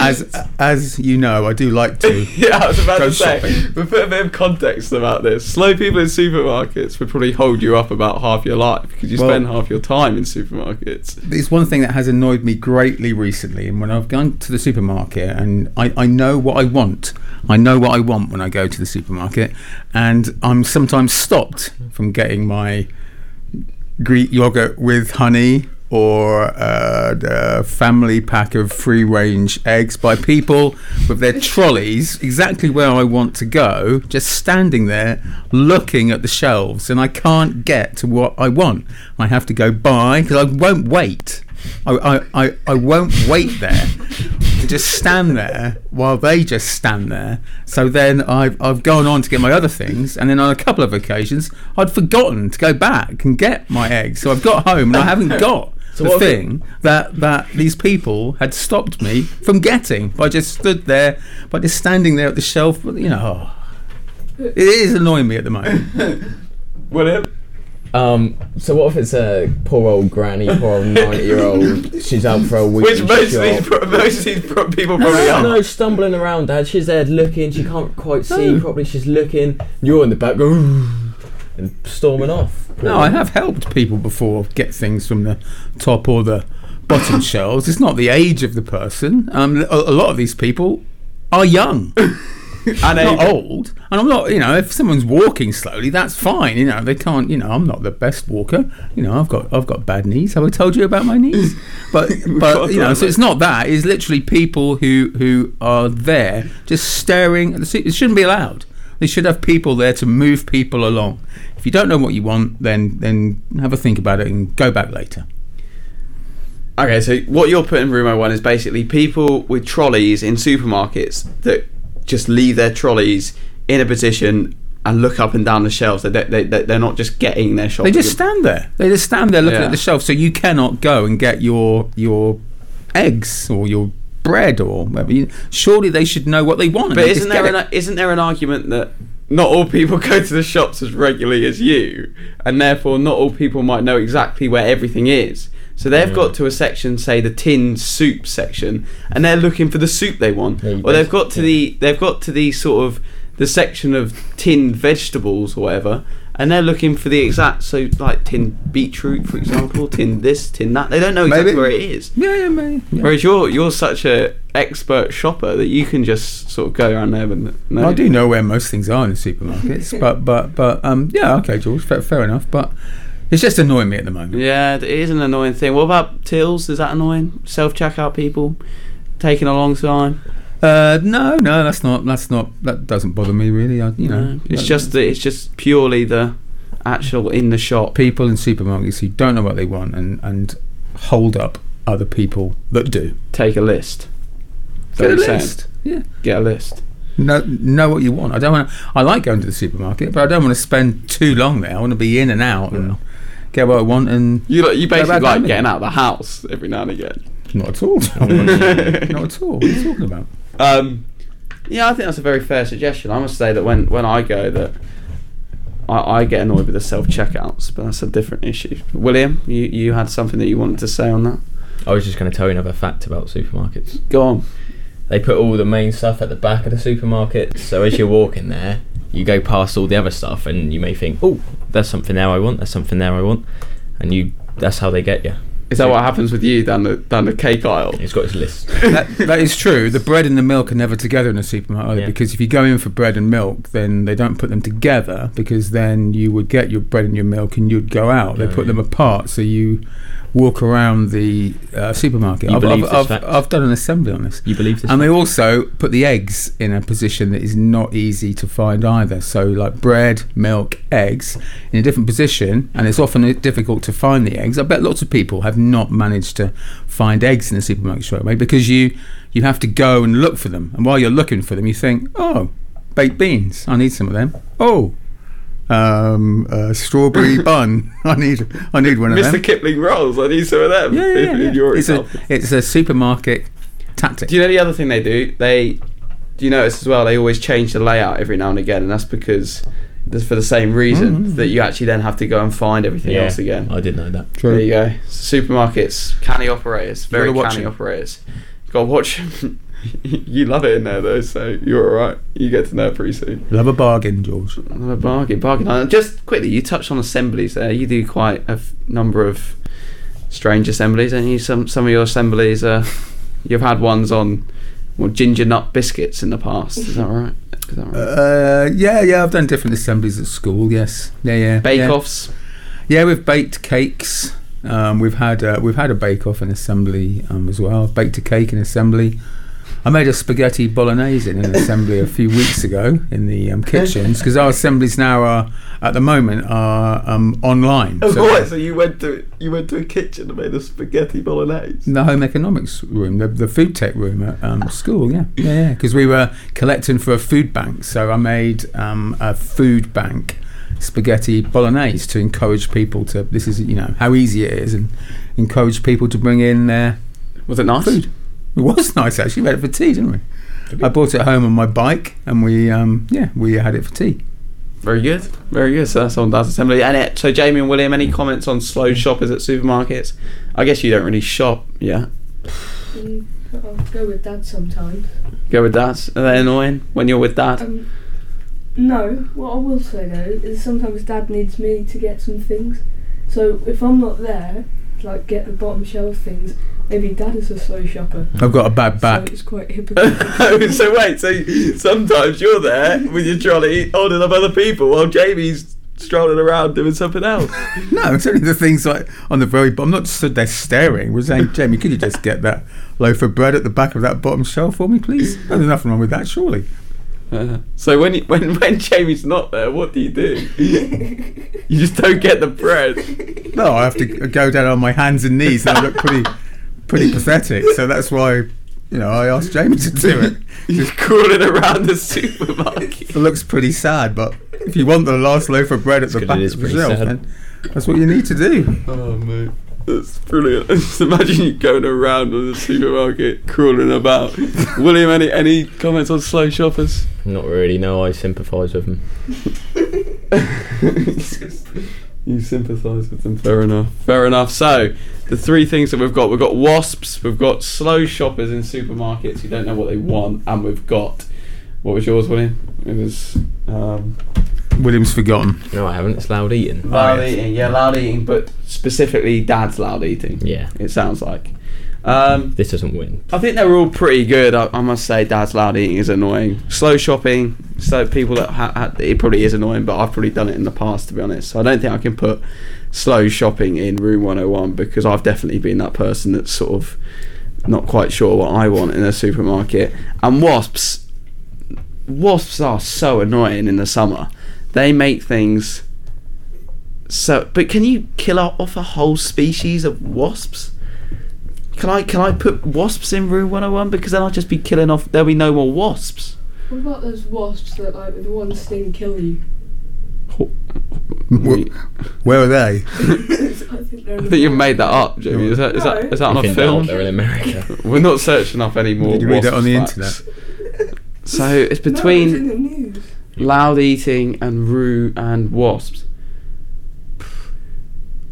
as as you know, I do like to. Yeah, I was about to say. Shopping. We put a bit of context about this. Slow people in supermarkets would probably hold you up about half your life because you well, spend half your time in supermarkets. There's one thing that has annoyed me greatly recently, and when I've gone to the supermarket, and I, I know what I want. I know what I want when I go to the supermarket, and I'm sometimes stopped from getting my Greek yogurt with honey. Or uh, a family pack of free-range eggs by people with their trolleys exactly where I want to go, just standing there looking at the shelves, and I can't get to what I want. I have to go buy because I won't wait. I, I, I, I won't wait there. I just stand there while they just stand there. So then I've, I've gone on to get my other things, and then on a couple of occasions I'd forgotten to go back and get my eggs. So I've got home and I haven't got so the thing that, that these people had stopped me from getting by just stood there, by just standing there at the shelf. You know, oh, it is annoying me at the moment. William? Um, so what if it's a poor old granny, poor old ninety year old, she's out for a week, which most of these, pro- most of these pro- people probably no, are no, stumbling around, Dad, she's there looking, she can't quite see no. properly, she's looking, you're in the back going and storming off. No, I have helped people before get things from the top or the bottom shelves. It's not the age of the person. Um, a, a lot of these people are young and I'm not old, and I'm not, you know, if someone's walking slowly, that's fine, you know, they can't, you know, I'm not the best walker, you know, I've got I've got bad knees. Have I told you about my knees? But but you know, so it's not that, it's literally people who who are there just staring at the seat. It shouldn't be allowed. They should have people there to move people along. If you don't know what you want, then then have a think about it and go back later. Okay, so what you're putting in Room one oh one is basically people with trolleys in supermarkets that just leave their trolleys in a position and look up and down the shelves. They, they, they, they're not just getting their shopping. They just stand there. They just stand there looking yeah. at the shelf. So you cannot go and get your your eggs or your bread or whatever. Surely they should know what they want. But isn't there an, isn't there an argument that not all people go to the shops as regularly as you, and therefore not all people might know exactly where everything is? So they've yeah. got to a section, say the tin soup section, and they're looking for the soup they want, yeah, or they've got to yeah. the they've got to the sort of the section of tinned vegetables or whatever, and they're looking for the exact, so like tinned beetroot, for example, tinned this, tinned that. They don't know exactly maybe. where it is. Yeah, yeah, maybe. Yeah. Whereas you're you're such a expert shopper that you can just sort of go around there. And know. I do know where most things are in the supermarkets, but but but um yeah, okay, George, fair, fair enough, but. It's just annoying me at the moment. Yeah, it is an annoying thing. What about tills? Is that annoying? Self-checkout people taking a long time? Uh, no, no, that's not. That's not. That doesn't bother me really. I, you no, know, it's just the, it's just purely the actual in the shop people in supermarkets who don't know what they want and, and hold up other people that do. Take a list. Get a list. Yeah. Get a list. Know, know what you want. I don't want. I like going to the supermarket, but I don't want to spend too long there. I want to be in and out. Yeah. and Get what I want, and you like, you basically like getting out of the house every now and again. Not at all. Not at all. What are you talking about? Um, yeah, I think that's a very fair suggestion. I must say that when, when I go, that I, I get annoyed with the self checkouts, but that's a different issue. William, you, you had something that you wanted to say on that? I was just going to tell you another fact about supermarkets. Go on. They put all the main stuff at the back of the supermarket, so as you're walking there, you go past all the other stuff, and you may think, "Oh, there's something there I want. There's something there I want," and you—that's how they get you. Is that what happens with you down the down the cake aisle? He's got his list. that, that is true. The bread and the milk are never together in a supermarket yeah. because if you go in for bread and milk, then they don't put them together, because then you would get your bread and your milk, and you'd go out. They oh, put yeah. them apart, so you walk around the uh, supermarket. You I've, believe I've, this I've, I've done an assembly on this. You believe this? And fact? They also put the eggs in a position that is not easy to find either. So, like bread, milk, eggs in a different position, and it's often difficult to find the eggs. I bet lots of people have not managed to find eggs in a supermarket straight away, because you you have to go and look for them. And while you're looking for them, you think, oh, baked beans, I need some of them. Oh. Um, uh, strawberry bun. I need, I need one of Mister them. Mister Kipling rolls. I need some of them. Yeah, yeah, yeah. In your it's, a, it's a supermarket tactic. Do you know the other thing they do? They, do you notice as well? They always change the layout every now and again, and that's because that's for the same reason mm-hmm. that you actually then have to go and find everything yeah, else again. I did know that. True. There you go. Supermarkets, canny operators, very canny operators. Got to watch them. You love it in there though, so you're alright. You get to know it pretty soon. Love a bargain, George. Love a bargain, bargain. Just quickly, you touched on assemblies there. You do quite a f- number of strange assemblies, and you some some of your assemblies. Uh, you've had ones on well, ginger nut biscuits in the past. Is that right? Is that right? Uh, yeah, yeah. I've done different assemblies at school. Yes. Yeah, yeah. Bake-offs. Yeah, yeah we've baked cakes. Um, we've had uh, we've had a bake-off in assembly um, as well. Baked a cake in assembly. I made a spaghetti bolognese in an assembly a few weeks ago in the um, kitchens, because our assemblies now are at the moment are um, online. Oh, so, right, so you went to you went to a kitchen and made a spaghetti bolognese in the home economics room, the, the food tech room at um, school. Yeah, yeah, because yeah. we were collecting for a food bank, so I made um, a food bank spaghetti bolognese to encourage people to. This is you know how easy it is, and encourage people to bring in their. Was it nice? Food. It was nice, actually. We had it for tea, didn't we? Did I brought it home on my bike, and we, um, yeah, we had it for tea. Very good, very good. So that's on that's assembly. And it, so Jamie and William, any comments on slow shoppers at supermarkets? I guess you don't really shop, yeah. Mm, I'll go with Dad sometimes. Go with Dad? Are they annoying when you're with Dad? Um, no. What I will say though is sometimes Dad needs me to get some things. So if I'm not there, like get the bottom shelf things. Maybe Dad is a slow shopper. I've got a bad back. So it's quite hypocritical. So wait, so sometimes you're there with your trolley holding up other people while Jamie's strolling around doing something else. No, it's only the things like on the very bottom. I'm not stood there staring. We're saying, Jamie, could you just get that loaf of bread at the back of that bottom shelf for me, please? There's nothing wrong with that, surely. Uh, so when, you, when when Jamie's not there, what do you do? You just don't get the bread. No, I have to go down on my hands and knees, and I look pretty... pretty pathetic, so that's why you know I asked Jamie to do it. He's crawling around the supermarket. It looks pretty sad, but if you want the last loaf of bread at the back of the shelf, then that's what you need to do. Oh mate, that's brilliant. Just imagine you going around the supermarket crawling about. William, any any comments on slow shoppers? Not really. No, I sympathise with them. You sympathise with them. Fair enough. Fair enough. So, the three things that we've got, we've got wasps, we've got slow shoppers in supermarkets who don't know what they want, and we've got... What was yours, William? It was... Um, William's forgotten. No, I haven't. It's loud eating. Loud oh, yes. eating. Yeah, loud eating, but specifically Dad's loud eating. Yeah. It sounds like. Um, this doesn't win. I think they're all pretty good. I, I must say Dad's loud eating is annoying. Slow shopping, so people that ha- ha- it probably is annoying, but I've probably done it in the past, to be honest. So I don't think I can put slow shopping in Room one oh one, because I've definitely been that person that's sort of not quite sure what I want in a supermarket. And wasps wasps are so annoying in the summer. They make things so, but can you kill off a whole species of wasps? Can I can I put wasps in Room one oh one? Because then I'll just be killing off. There'll be no more wasps. What about those wasps that, like, with one sting kill you? Where are they? I think, I think you've made that up, Jamie. Is that is no. that, is that on a film? They're in America. We're not searching up any more. Did you read it on the internet? So it's between no, it was in the news. Loud eating and roo and wasps.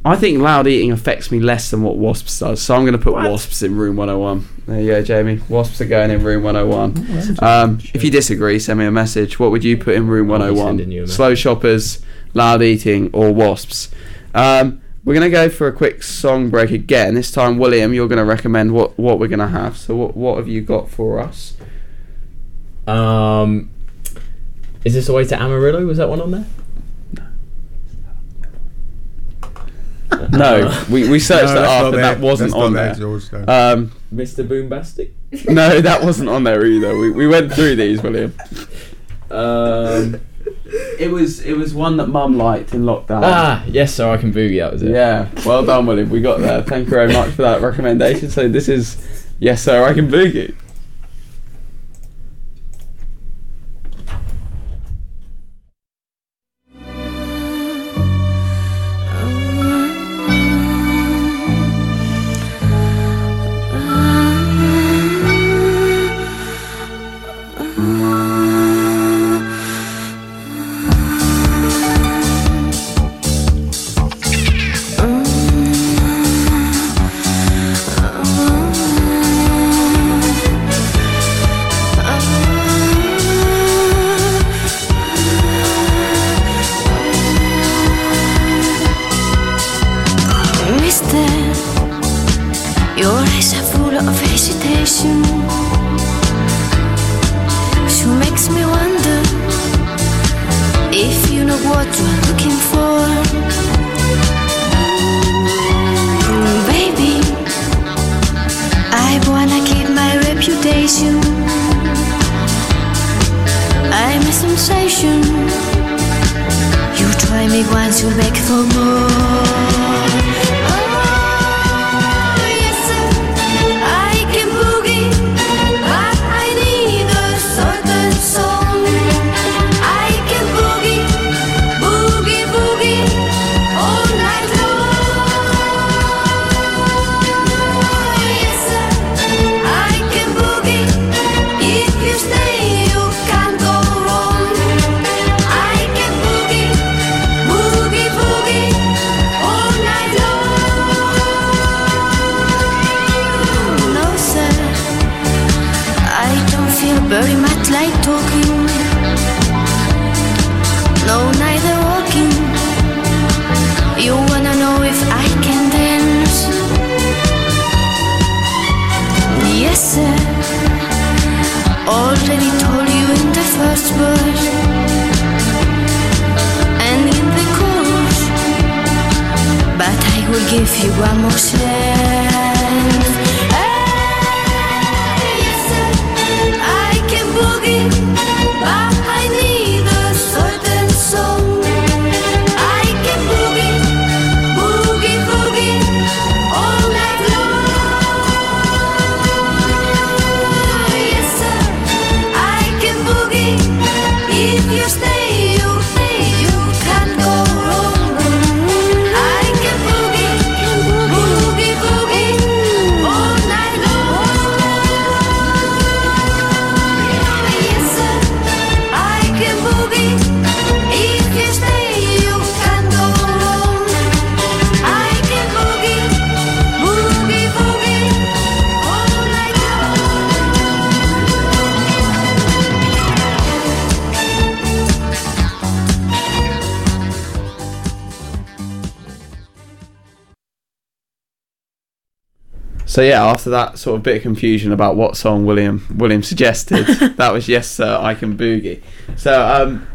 I think loud eating affects me less than what wasps does, so I'm going to put what? wasps in Room one oh one. There you go, Jamie. Wasps are going in Room one oh one. Um, if you disagree, send me a message. What would you put in Room one oh one? Slow shoppers, loud eating, or wasps? Um, we're going to go for a quick song break again. This time, William, you're going to recommend what, what we're going to have. So what what have you got for us? Um, Is this Away to Amarillo? Was that one on there? No, we, we searched no, that up and there. that wasn't that's on there. there. George, no. um, Mister Boombastic? No, that wasn't on there either. We we went through these, William. Um, it was it was one that Mum liked in lockdown. Ah, yes, so I can boogie, that was it. Yeah, well done, William. We got there. Thank you very much for that recommendation. So this is Yes, Sir, I Can Boogie. You make for more. We'll give you one more chance. Hey, yes sir, I can boogie, but I need a certain song. I can boogie, boogie, boogie, all night long. Yes sir, I can boogie, if you stay. So yeah, after that sort of bit of confusion about what song William William suggested, that was Yes Sir, I Can Boogie. So um,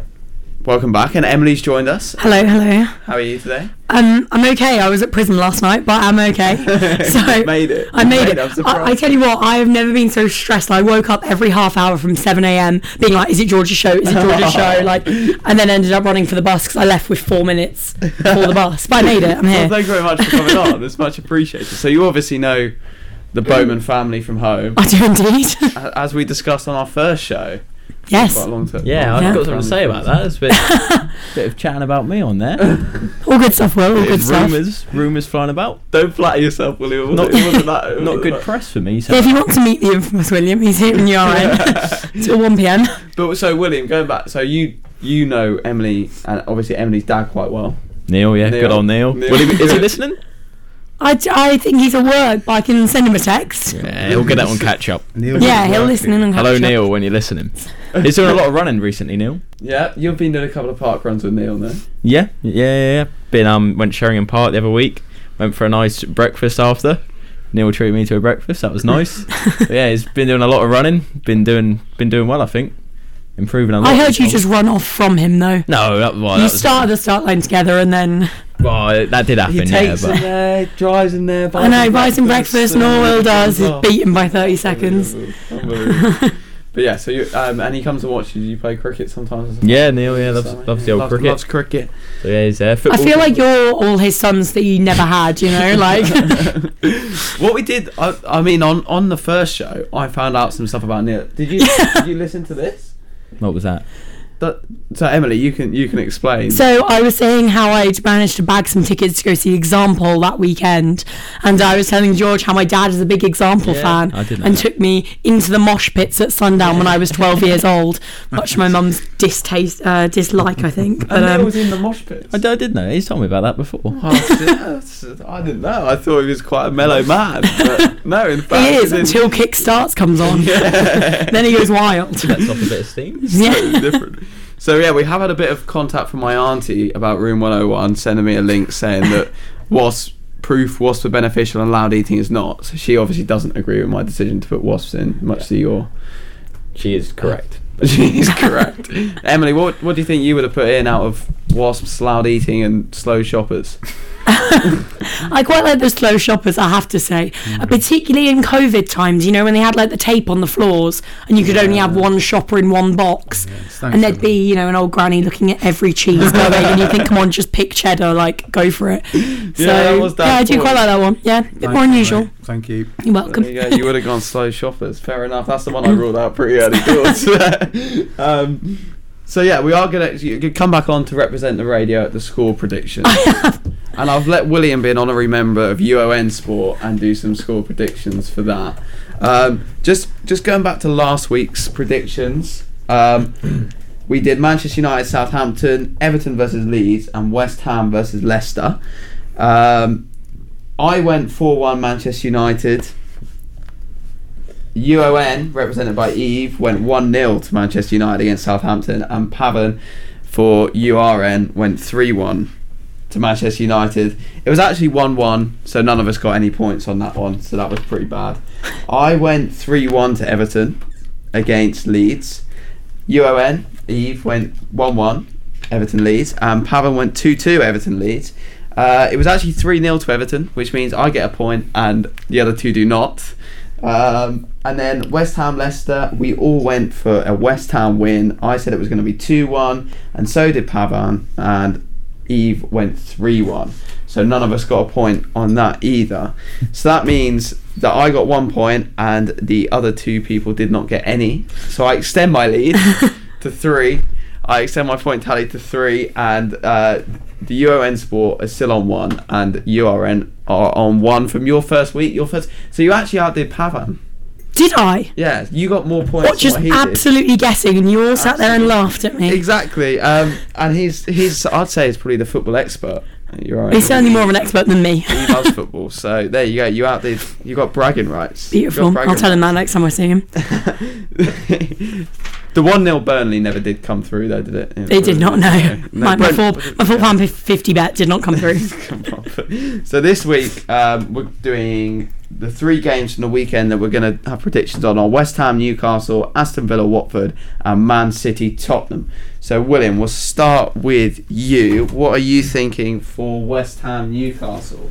welcome back, and Emily's joined us. Hello, hello. How are you today? Um, I'm okay. I was at prison last night, but I'm okay. So you made it. I made, made it. it. I, I tell you what, I have never been so stressed. I woke up every half hour from seven a.m. being like, is it George's show? Is it George's show? Like, and then ended up running for the bus because I left with four minutes before the bus. But I made it. I'm here. Well, thank you very much for coming on. It's much appreciated. So you obviously know the Bowman family from home. I do indeed. As we discussed on our first show. Yes. Quite a long time. Yeah, I've yeah. got something to say about that. There's a bit, bit of chatting about me on there. All good stuff, Will. All good rumours, stuff. Rumours, rumours flying about. Don't flatter yourself, William. Not, it wasn't that, it not good that. Press for me. So. Yeah, if you want to meet the infamous William, he's here in your eye till one p.m. But so, William, going back, so you you know Emily, and obviously Emily's dad quite well. Neil, yeah, Neil. Good old Neil. Neil. William, is he listening? I, I think he's a word, but I can send him a text. Yeah, he'll get that one catch up. Neil yeah, he'll listen in and catch Hello, up. Hello, Neil, when you're listening. He's doing a lot of running recently, Neil. Yeah, you've been doing a couple of park runs with Neil, then. Yeah, yeah, yeah. yeah. Been um went to Sheringham Park the other week. Went for a nice breakfast after. Neil treated me to a breakfast. That was nice. Yeah, he's been doing a lot of running. Been doing been doing well, I think. Improving a lot. I heard you just run off from him, though. No, that, well, you that was started the start line together, and then. Well, that did happen. He takes yeah, but in there, drives in there. I know, buys some breakfast, and all Will does is beat him by thirty seconds. Unbelievable. Unbelievable. But yeah, so you um, and he comes and watches you. You play cricket sometimes. Yeah, Neil. Yeah, loves, loves yeah, the old loves, cricket. Loves cricket. So yeah, he's there. Football, I feel like you're all his sons that you never had. You know, like what we did. I, I mean, on, on the first show, I found out some stuff about Neil. Did you did you listen to this? What was that? That, so Emily, you can you can explain. So I was saying how I'd managed to bag some tickets to go see Example that weekend, and I was telling George how my dad is a big Example yeah, fan and that. Took me into the mosh pits at sundown yeah. when I was twelve years old, much to my mum's distaste uh, dislike I think. But, and um, he was in the mosh pits. I, I did know. He's told me about that before. Oh, yeah, I didn't know. I thought he was quite a mellow man, but no, in fact he is until Kickstarts comes on. Yeah. Then he goes wild. That's off a bit of steam. It's yeah. totally different. So yeah, we have had a bit of contact from my auntie about Room one oh one, sending me a link saying that wasp proof wasps are beneficial and loud eating is not. So she obviously doesn't agree with my decision to put wasps in, much yeah. to your. She is correct. She is correct. Emily, what what do you think you would have put in out of wasps, loud eating, and slow shoppers? I quite like the slow shoppers, I have to say, mm. particularly in COVID times, you know, when they had like the tape on the floors and you could yeah. only have one shopper in one box, yeah, and there'd be, you know, an old granny looking at every cheese going, and you think, come on, just pick cheddar, like, go for it. So yeah, that was that yeah I do quite like that one. Yeah, a bit Thanks, more unusual mate. Thank you. You're welcome. There you go. You would have gone slow shoppers, fair enough. That's the one I ruled out pretty early doors. um So yeah, we are going to come back on to represent the radio at the score predictions. And I've let William be an honorary member of U O N Sport and do some score predictions for that. Um, just just going back to last week's predictions, um, we did Manchester United, Southampton, Everton versus Leeds, and West Ham versus Leicester. Um, I went four one Manchester United. U O N, represented by Eve, went one nil to Manchester United against Southampton, and Pavan for U R N went three one to Manchester United. It was actually one one, so none of us got any points on that one, so that was pretty bad. I went three one to Everton against Leeds. U O N, Eve, went one one Everton Leeds, and Pavan went two two Everton Leeds. Uh, it was actually three nil to Everton, which means I get a point and the other two do not. Um, and then West Ham Leicester, we all went for a West Ham win. I said it was going to be two one, and so did Pavan, and Eve went three one, so none of us got a point on that either. So that means that I got one point and the other two people did not get any, so I extend my lead to three. I extend my point tally to three, and uh, the U O N Sport is still on one, and U R N are on one from your first week. Your first, so you actually outdid Pavan. Did I? Yeah, you got more points. What, just than what he absolutely did. Guessing, and you all absolutely. Sat there and laughed at me. Exactly, um, and he's he's I'd say he's probably the football expert. You're right. He's certainly more of an expert than me. He loves football, so there you go. You outdid. You got bragging rights. Beautiful. Bragging I'll tell him that next time I see him. The one nil Burnley never did come through, though, did it? It, it did not, no. no my my four pound fifty bet did not come through. Come so this week, um, we're doing the three games from the weekend that we're going to have predictions on, are West Ham, Newcastle, Aston Villa, Watford, and Man City, Tottenham. So, William, we'll start with you. What are you thinking for West Ham, Newcastle?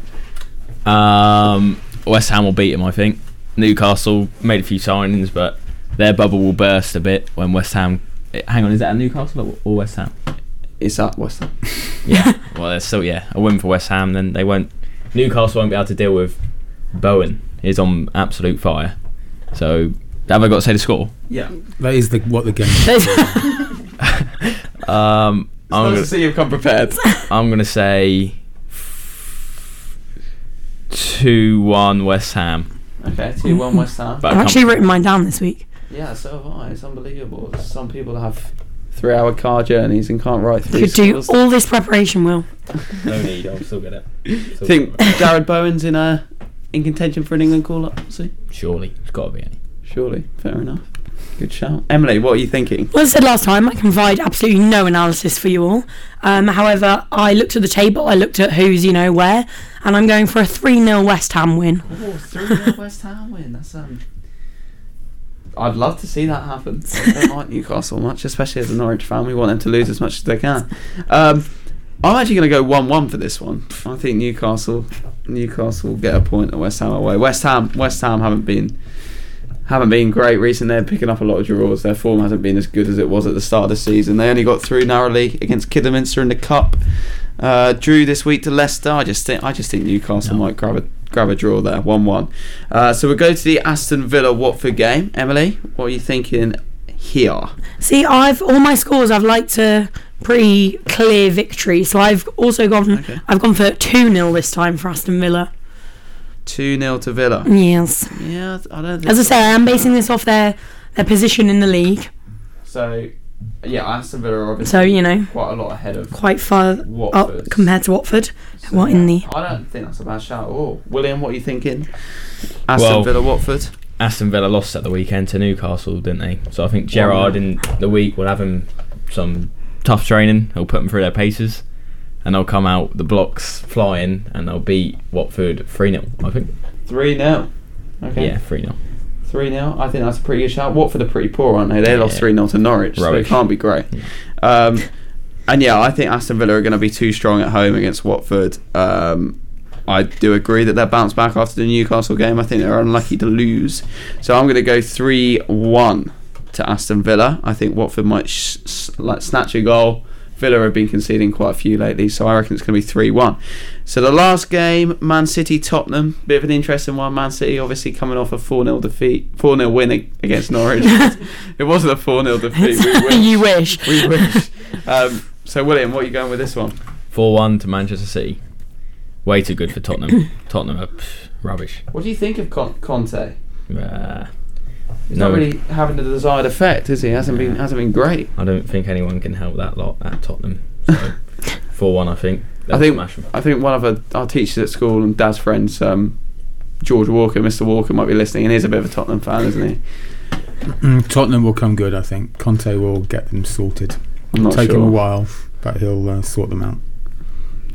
Um, West Ham will beat them, I think. Newcastle made a few signings, but their bubble will burst a bit when West Ham. Hang on, is that a Newcastle or West Ham? It's at West Ham. Yeah. Well, they're still yeah. A win for West Ham, then they won't. Newcastle won't be able to deal with Bowen. He's on absolute fire. So have I got to say the score? Yeah. That is the what the game. Is. um, it's I'm nice gonna, to see you've come prepared. I'm gonna say two one West Ham. Okay, two one West Ham. But I've actually written mine down this week. Yeah, so have I. It's unbelievable. Some people have three-hour car journeys and can't write three. You could do all this preparation, Will. No need. I'll still get it. Still think get it. Jared Bowen's in a in contention for an England call-up? See, surely it's got to be any. Surely, fair enough. Good shout, Emily. What are you thinking? Well, as I said last time, I can provide absolutely no analysis for you all. Um, however, I looked at the table. I looked at who's you know where, and I'm going for a three nil West Ham win. Oh, three nil West Ham win. That's um. I'd love to see that happen. I don't like Newcastle much, especially as a Norwich fan. We want them to lose as much as they can. Um, I'm actually going to go one one for this one. I think Newcastle, Newcastle will get a point at West Ham away. West Ham, West Ham haven't been. Haven't been great recently. They're picking up a lot of draws. Their form hasn't been as good as it was at the start of the season. They only got through narrowly against Kidderminster in the cup. Uh, drew this week to Leicester. I just think I just think Newcastle no. might grab a grab a draw there, one one. Uh, so we'll go to the Aston Villa Watford game. Emily, what are you thinking here? See, I've all my scores. I've liked a pretty clear victory. So I've also gone. Okay. I've gone for two nil this time for Aston Villa. two nil to Villa. Yes. Yeah, I don't think. As I say, I am basing this off their, their position in the league. So, yeah, Aston Villa are obviously so, you know, quite a lot ahead of quite far Watford. Up compared to Watford. So, what in the? I don't think that's a bad shout at all. William, what are you thinking? Aston well, Villa, Watford. Aston Villa lost at the weekend to Newcastle, didn't they? So I think Gerrard in the week will have him some tough training. He'll put them through their paces. And they'll come out the blocks flying and they'll beat Watford three nil, I think. three nil? Okay. Yeah, three nil. three nil? I think that's a pretty good shout. Watford are pretty poor, aren't they? They yeah. lost three nil to Norwich, Rubbish. So it can't be great. Yeah. Um, and yeah, I think Aston Villa are going to be too strong at home against Watford. Um, I do agree that they'll bounce back after the Newcastle game. I think they're unlucky to lose. So I'm going to go three one to Aston Villa. I think Watford might sh- sh- like snatch a goal. Villa have been conceding quite a few lately, so I reckon it's going to be three one. So the last game, Man City-Tottenham. Bit of an interesting one. Man City obviously coming off a four nil defeat, four nil win against Norwich. It wasn't a four nil defeat. We wish. You wish. We wish. Um, so, William, what are you going with this one? four one to Manchester City. Way too good for Tottenham. Tottenham are pff, rubbish. What do you think of Con- Conte? Uh, He's no. not really having the desired effect, is he? Hasn't yeah. been hasn't been great. I don't think anyone can help that lot at Tottenham. So four one, I think. I think I think one of our, our teachers at school and Dad's friends, um, George Walker, Mister Walker, might be listening, and he's a bit of a Tottenham fan, isn't he? Mm, Tottenham will come good, I think. Conte will get them sorted. It'll take sure. him a while, but he'll uh, sort them out.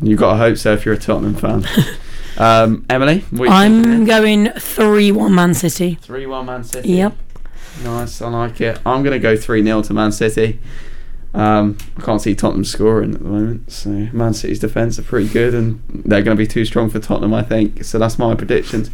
You've got to hope so if you're a Tottenham fan. um, Emily? What I'm thinking? Going three one Man City. three one Man City? Yep. Nice, I like it. I'm going to go three nil to Man City. Um, I can't see Tottenham scoring at the moment, so Man City's defence are pretty good and they're going to be too strong for Tottenham, I think. So that's my predictions.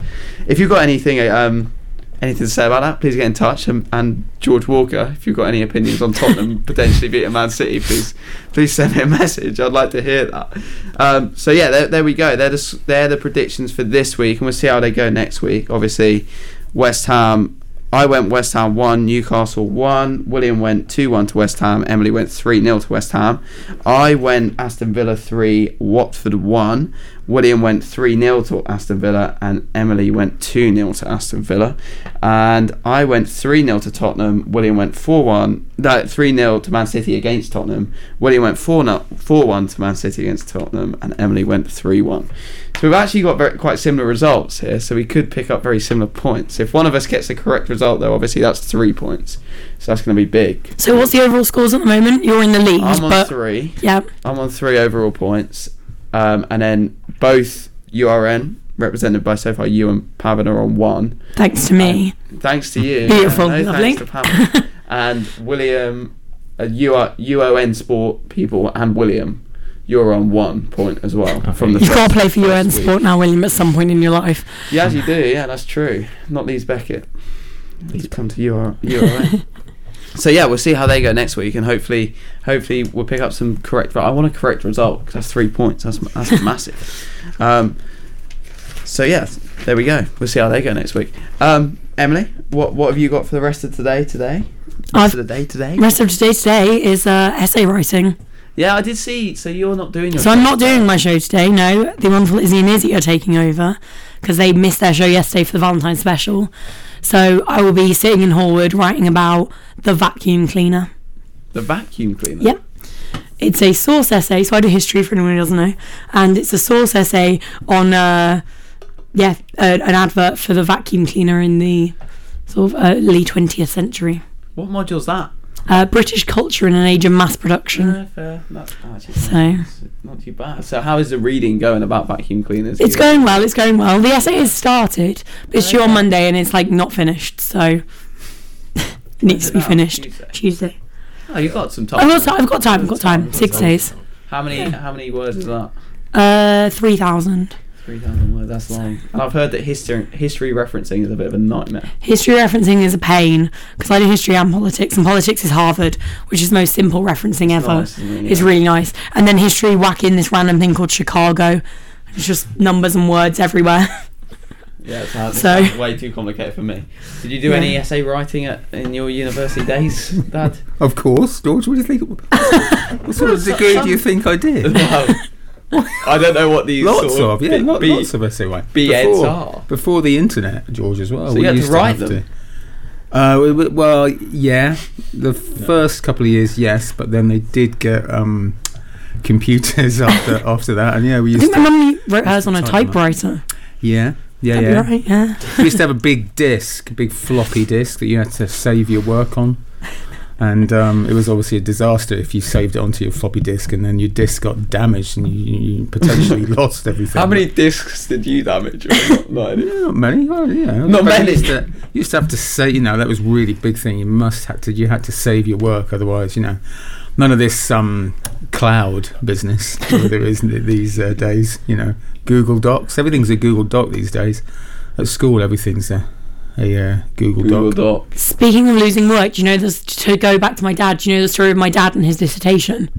If you've got anything... Um, anything to say about that, please get in touch. And, and George Walker, if you've got any opinions on Tottenham potentially beating Man City, please please send me a message. I'd like to hear that. Um, so yeah, there, there we go. They're the, they're the predictions for this week, and we'll see how they go next week. Obviously, West Ham, I went West Ham one, Newcastle one, William went two one to West Ham, Emily went three nil to West Ham, I went Aston Villa three, Watford one, William went three nil to Aston Villa, and Emily went two nil to Aston Villa, and I went three nil to Tottenham, William went four one, no, three nil to Man City against Tottenham, William went four one to Man City against Tottenham, and Emily went three one. So we've actually got very, quite similar results here, so we could pick up very similar points. If one of us gets the correct result, though, obviously that's three points, so that's going to be big. So what's the overall scores at the moment? You're in the lead. I'm on but three. Yeah. I'm on three overall points, um, and then both U R N, represented by so far you and Pavan, are on one. Thanks to me. Um, thanks to you. Beautiful, yeah, no, lovely. Thanks to Pavan. And William, uh, U O N Sport people, and William. You're on one point as well. From the You've got to play for U N Sport now, William, at some point in your life. Yeah, you do. Yeah, that's true. Not Leeds Beckett. He's come to U R N. So, yeah, we'll see how they go next week, and hopefully hopefully we'll pick up some correct... I want a correct result, because that's three points. That's that's massive. Um, so, yeah, there we go. We'll see how they go next week. Um, Emily, what, what have you got for the rest of today today? Rest I've, of the day today? Rest of today today is uh, essay writing. Yeah, I did see. So you're not doing your So show I'm not today. doing my show today, no. The wonderful Izzy and Izzy are taking over because they missed their show yesterday for the Valentine's special. So I will be sitting in Horwood writing about the vacuum cleaner. The vacuum cleaner? Yep. It's a source essay. So I do history for anyone who doesn't know. And it's a source essay on uh, yeah, uh, an advert for the vacuum cleaner in the sort of early twentieth century. What module's that? Uh, British culture in an age of mass production. No, fair. That's actually so, not too bad. So how is the reading going about vacuum cleaners? It's going well, it's going well. The essay is started, but it's due on Monday and it's like not finished, so it needs to be finished. Tuesday. Tuesday. Oh, you've got some time. I've got, I've got time, I've got time. Six days. How many yeah. how many words is that? Uh three thousand. three thousand words, that's long. And I've heard that history history referencing is a bit of a nightmare. History referencing is a pain, because I do history and politics, and politics is Harvard, which is the most simple referencing ever. Nice, it? It's yeah. really nice. And then history whack in this random thing called Chicago. It's just numbers and words everywhere. Yeah, it sounds, so, it sounds way too complicated for me. Did you do yeah. any essay writing at, in your university days, Dad? Of course, George. What do you think? What sort of degree do you think I did? No. I don't know what these lots sort of, of yeah, b- b- lots of essay writing. Before, are. before the internet, George, as well. So we you had used to write to them. To, uh, well, yeah, the no. first couple of years, yes, but then they did get um, computers after after that, and yeah, we used. I think to, my mum wrote hers on a typewriter. Yeah, yeah, That'd yeah. Be right, yeah. We used to have a big disc, a big floppy disc that you had to save your work on. And um, it was obviously a disaster if you saved it onto your floppy disk and then your disk got damaged and you, you potentially lost everything. How many disks did you damage? Not, not, yeah, not many. Well, yeah, not many. Used to, you used to have to say, you know, that was a really big thing. You must had to. You had to save your work, otherwise, you know, none of this um, cloud business there is these uh, days. You know, Google Docs. Everything's a Google Doc these days. At school, everything's a, a uh, Google, Google Doc. Doc. Speaking of losing work, do you know this, to go back to my dad? Do you know the story of my dad and his dissertation?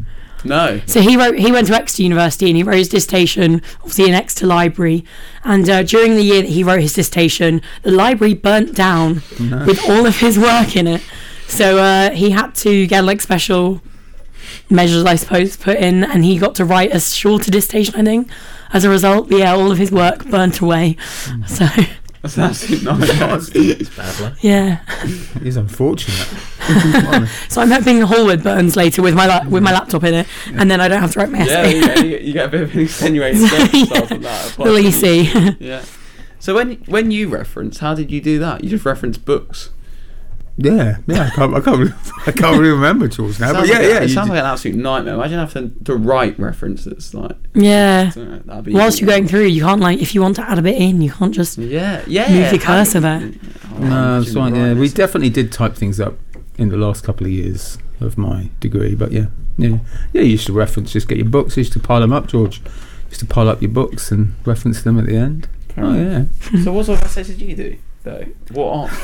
No. So he wrote. He went to Exeter University and he wrote his dissertation, obviously in Exeter Library. And uh, during the year that he wrote his dissertation, the library burnt down no. with all of his work in it. So uh, he had to get like special measures, I suppose, put in, and he got to write a shorter dissertation, I think. As a result, yeah, all of his work burnt away. Mm. So. That's an absolute nightmare. Yeah. He's unfortunate. So I'm hoping Hallward burns later with my la- with my laptop in it, yeah. And then I don't have to write my essay. Yeah, you, you get a bit of an extenuated yeah. from that. The leasy. Yeah. So when when you reference, how did you do that? You just reference books. Yeah, yeah. I can't, I can't, I can't really remember George now. But yeah, like a, yeah. It sounds like an absolute nightmare. Imagine having to, to write references like. Yeah. Know, that'd be Whilst easy. You're going through, you can't like if you want to add a bit in, you can't just yeah, yeah, move your cursor there. Oh, no, that's right. Yeah, we definitely did type things up in the last couple of years of my degree, but yeah, yeah, yeah. You used to reference, just get your books. You used to pile them up, George. You used to pile up your books and reference them at the end. Oh yeah. So what sort of essays did you do though? What are?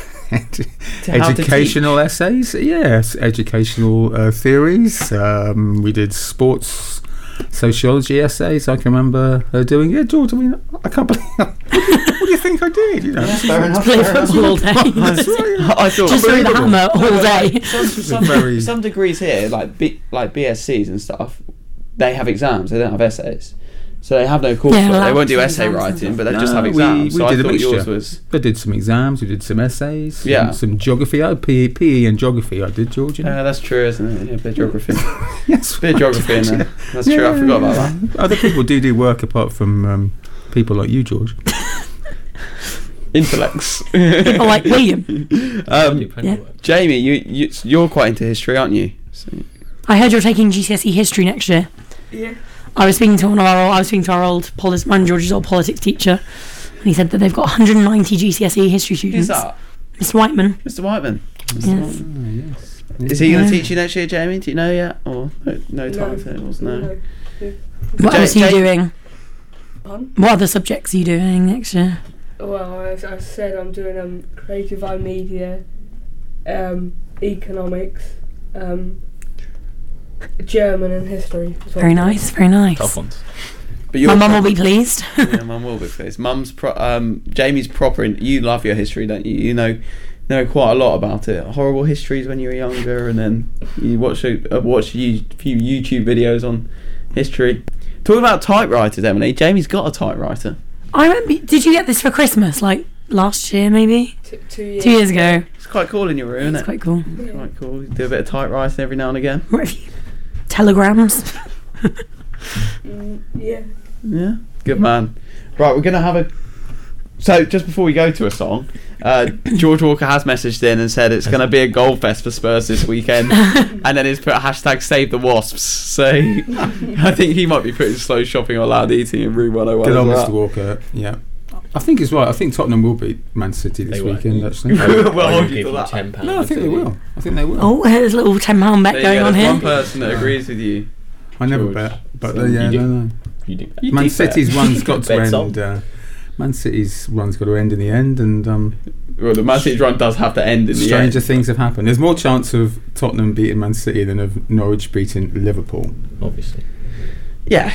Educational essays, yes, educational uh, theories. Um, we did sports sociology essays. I can remember uh, doing. Yeah, George. I mean, I can't believe. What do you think I did? You know, yeah, fair enough, play fair football all day. That's right. I thought just throw the hammer all no, day. Some, some, some degrees here, like B, like B S Cs and stuff, they have exams. They don't have essays. So they have no coursework. Yeah, well, they won't do essay writing, but they no, just have exams. We, we so did I a thought mixture. Yours was. I did some exams. We did some essays. Yeah. Some, some geography. Oh, P E, P E and geography. I did, George. You know? Yeah, that's true, isn't it? Yeah, a bit of geography. Yes, a bit of geography in there. That's yeah, true. I forgot yeah. about that. Other people do do work apart from um, people like you, George. Intellects. People like William. Um, yeah. Jamie, you, you you're quite into history, aren't you? So. I heard you're taking G C S E history next year. Yeah. I was speaking to one of our I was speaking to our old politics, one of George's old politics teacher, and he said that they've got one hundred ninety G C S E history students. Who's that? Mister Whiteman. Mister Whiteman. Yes. Whiteman. Oh, yes. Is he yeah. going to teach you next year, Jamie? Do you know yet, or no, no time for no. it? No. no. What J- else are you J- doing? Pardon? What other subjects are you doing next year? Well, as I said, I'm doing um, creative art media, um, economics. Um, German and history. Very nice, very nice. Tough ones. But my mum will be pleased. Yeah, mum will be pleased. Mum's pro- um, Jamie's proper. In, you love your history, don't you? You know, know quite a lot about it. Horrible histories when you were younger, and then you watch a uh, watch a few YouTube videos on history. Talking about typewriters, Emily. Jamie's got a typewriter. I remember. Did you get this for Christmas? Like. Last year, maybe T- two, years. two years ago. It's quite cool in your room, isn't it? It's quite cool. It's yeah. quite cool. You do a bit of typewriting every now and again. What have you? Telegrams. mm, yeah. Yeah. Good man. Right, we're gonna have a. So just before we go to a song, uh, George Walker has messaged in and said it's gonna be a goal fest for Spurs this weekend, and then he's put hashtag Save the Wasps. So I think he might be putting slow shopping or loud eating in Room one oh one. Good on Mister Walker. Yeah. I think he's right. I think Tottenham will beat Man City this they weekend, won't. Actually. Well, you that. ten pounds no, I think they will. I think they will. Oh, there's a little ten pound bet there going go, on here. There's one person that agrees with you. I never George. bet, but so uh, yeah, no, no. You do bet. Man City's run's got to end. Uh, Man City's run's got to end in the end, and um, well, the Man City run does have to end in the end. Stranger things have happened. There's more chance of Tottenham beating Man City than of Norwich beating Liverpool. Obviously. Yeah.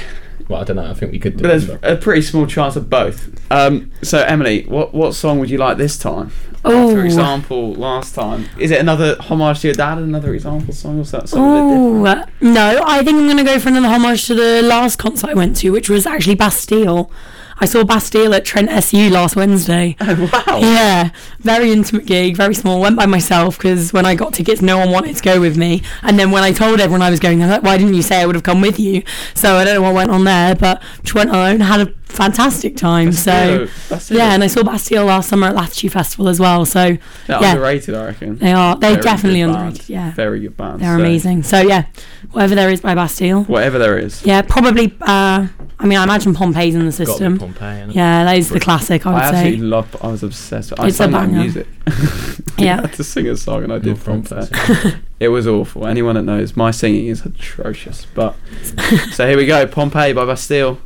Well, I don't know. I think we could do but it. But there's a pretty small chance of both. Um, so, Emily, what what song would you like this time? Oh. For example, last time. Is it another homage to your dad, another example song? Or is that something a bit different? No, I think I'm going to go for another homage to the last concert I went to, which was actually Bastille. I saw Bastille at Trent S U last Wednesday. Oh, wow. Yeah. Very intimate gig, very small. Went by myself because when I got tickets, no one wanted to go with me. And then when I told everyone I was going, they're like, why didn't you say I would have come with you? So I don't know what went on there, but just went alone, had a fantastic time. Bastille. So, Bastille. Yeah, and I saw Bastille last summer at Latitude Festival as well. So, they're yeah. underrated, I reckon. They are. They're very definitely underrated. Band. Yeah. Very good band. They're so. Amazing. So, yeah, whatever there is by Bastille. Whatever there is. Yeah, probably, uh, I mean, I imagine Pompeii's in the system. Pompeii, yeah, that is the classic. I would I absolutely say. Love. I was obsessed. I sang that music. yeah. I had to sing a song, and I did Pompeii. It was awful. Anyone that knows, my singing is atrocious. But so here we go, Pompeii by Bastille.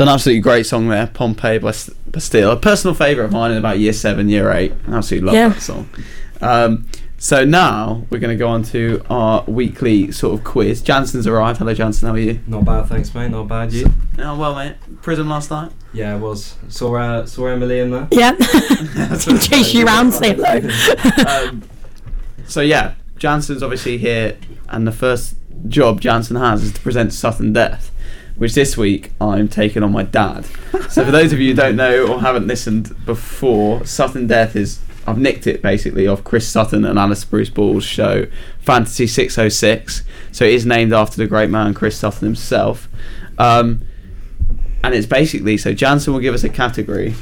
An absolutely great song there, Pompeii by Bastille, a personal favourite of mine in about year seven, year eight. I absolutely love yeah. that song. Um, so now we're going to go on to our weekly sort of quiz. Jansen's arrived. Hello, Jansen. How are you? Not bad, thanks, mate. Not bad, you? Oh, well, mate. Prison last night? Yeah, I was. Saw uh, saw Emily in there. Yeah. Chase you around, say hello. um, so yeah, Jansen's obviously here, and the first job Jansen has is to present Sudden Death, which this week I'm taking on my dad. So for those of you who don't know or haven't listened before, Sudden Death is, I've nicked it basically off Chris Sutton and Alice Bruce Ball's show Fantasy six oh six. So it is named after the great man Chris Sutton himself. Um, and it's basically, so Jansen will give us a category.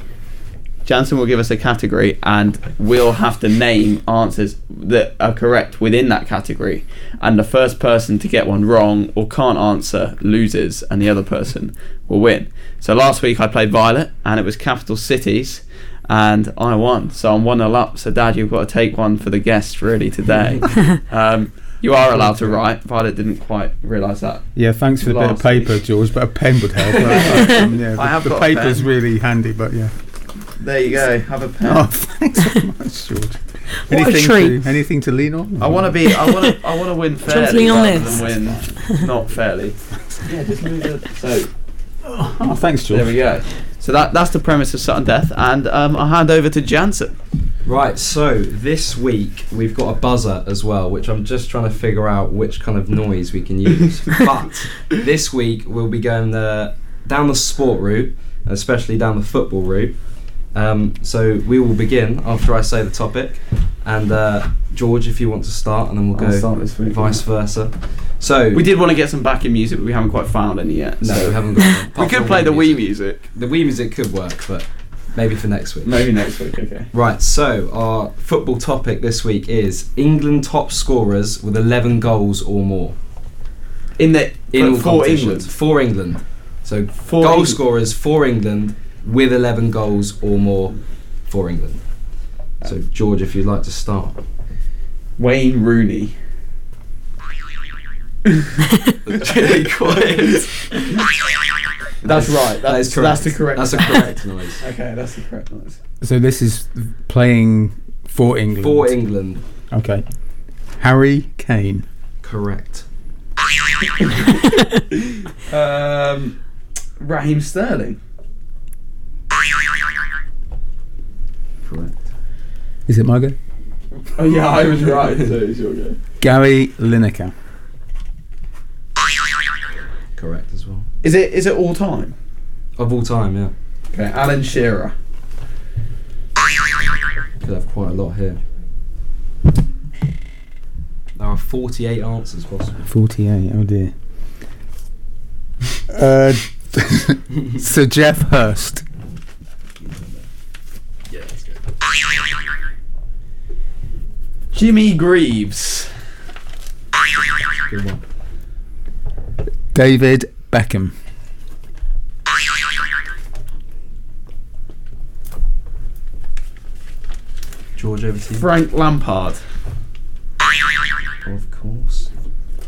Jansen will give us a category and we'll have to name answers that are correct within that category. And the first person to get one wrong or can't answer loses, and the other person will win. So last week I played Violet and it was capital cities and I won. So I'm one nil up. So Dad, you've got to take one for the guest really today. um, You are allowed to write. Violet didn't quite realise that. Yeah, thanks for the bit of paper, week. George, but a pen would help. yeah, the, I have the got paper's a pen. Really handy, but yeah. There you go. Have a pen. Oh, thanks so much, George. What anything a treat. To, anything to lean on? I want to be. I want to. I want to win fairly rather than win not fairly. Yeah, just move it. So. Oh, thanks, George. There we go. So that that's the premise of Sudden Death, and um, I'll hand over to Jansen. Right, so this week we've got a buzzer as well, which I'm just trying to figure out which kind of noise we can use. But this week we'll be going the, down the sport route, especially down the football route. Um, so we will begin after I say the topic. And uh, George, if you want to start, and then we'll I'll go start this week, vice yeah. versa. So we did want to get some backing music, but we haven't quite found any yet. No, so. we haven't got one. We could play the Wii music. The Wii music could work, but... Maybe for next week. Maybe next week, okay. Right, so our football topic this week is England top scorers with eleven goals or more. In the in for England. For England. So for goal England. scorers for England with eleven goals or more for England. So George, if you'd like to start. Wayne Rooney. Really quiet. That's right. That's, that is correct. That's the correct. That's the correct noise. Okay, that's the correct noise. So this is playing for England. For England. Okay. Harry Kane. Correct. um, Raheem Sterling. Correct. Is it my go? Oh yeah, I was right. So it's your go. Gary Lineker. Correct as well. Is it is it all time? Of all time, yeah. Okay, Alan Shearer. Could have quite a lot here. There are forty-eight answers possible. forty-eight, oh dear. uh, Sir Jeff Hurst. Yeah, let's go. Jimmy Greaves. Good one. David Beckham. George, over to you. Frank Lampard. Of course.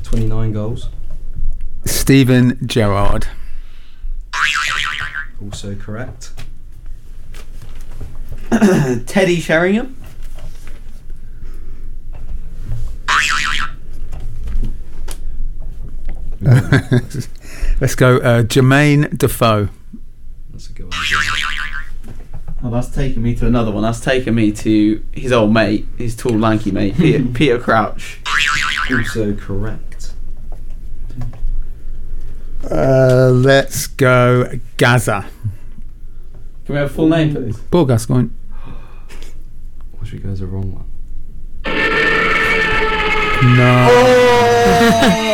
twenty-nine goals. Steven Gerrard. Also correct. Teddy Sheringham. Uh, let's go uh, Jermaine Defoe. That's a good one. Well, that's taken me to another one. That's taken me to his old mate, his tall lanky mate, Peter, Peter Crouch. Also correct. Uh, let's go Gaza. Can we have a full name please? Paul Gascoigne. I wish we go as a wrong one. No. Oh! No.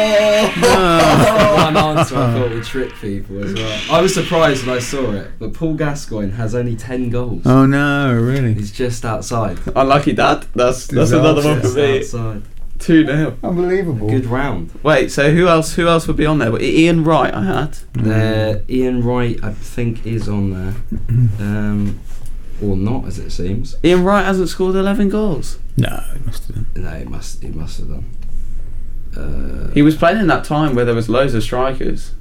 One answer I thought would trick people as well. I was surprised when I saw it, but Paul Gascoigne has only ten goals. Oh no, really? He's just outside. Unlucky dad. That's that's Disaster. Another one for me. Outside. two nil. Unbelievable. A good round. Wait, so who else? Who else would be on there? Well, Ian Wright, I had. Mm. Uh, Ian Wright, I think, is on there, um, or not, as it seems. Ian Wright hasn't scored eleven goals. No, he must have done. No, he must. He must have done. Uh, he was playing in that time where there was loads of strikers.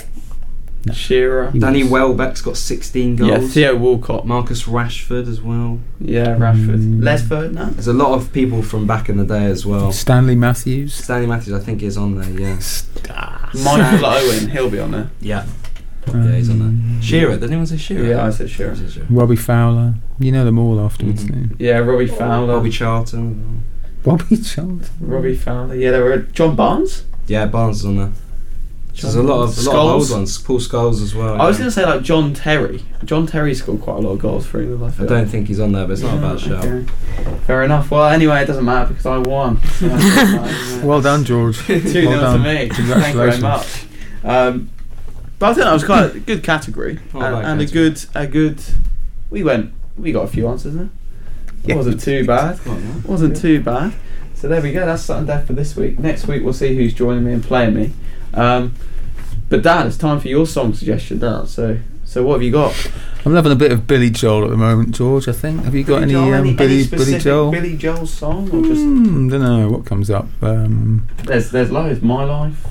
No. Shearer. Danny Welbeck's got sixteen goals. Yeah, Theo Walcott. Marcus Rashford as well. Yeah, Rashford. Mm. Les Ferdinand. There's a lot of people from back in the day as well. Stanley Matthews. Stanley Matthews, I think, is on there, yeah. Star. Michael Owen, he'll be on there. Yeah. Um, yeah, he's on there. Shearer, did anyone say Shearer? Yeah, I said Shearer. Shearer. Robbie Fowler. You know them all afterwards, mm-hmm. don't you? Yeah, Robbie Fowler. Robbie Charlton. Robbie Charlton. Robbie Fowler. Yeah, there were John Barnes. Yeah, Barnes is on there. John There's a lot of a lot of old ones. Paul Scholes as well. I yeah. was going to say like John Terry. John Terry scored quite a lot of goals for England. I, feel I don't like. think he's on there, but it's yeah, not a bad shout. Okay. Fair enough. Well, anyway, it doesn't matter because I won. So well done, George. Two well done to me. Congratulations. Thank you very much. Um, but I think that was quite a good category oh, and, and category. a good a good. We went. We got a few answers there. It wasn't too bad. It wasn't too bad. So there we go. That's Sudden Death for this week. Next week we'll see who's joining me and playing me. Um, but Dad, it's time for your song suggestion, Dad. So, so what have you got? I'm loving a bit of Billy Joel at the moment, George, I think. Have you got Billy any, Joel, um, any Billy any Billy Joel? Billy Joel song? Or just mm, don't know what comes up. Um, there's there's loads. My Life,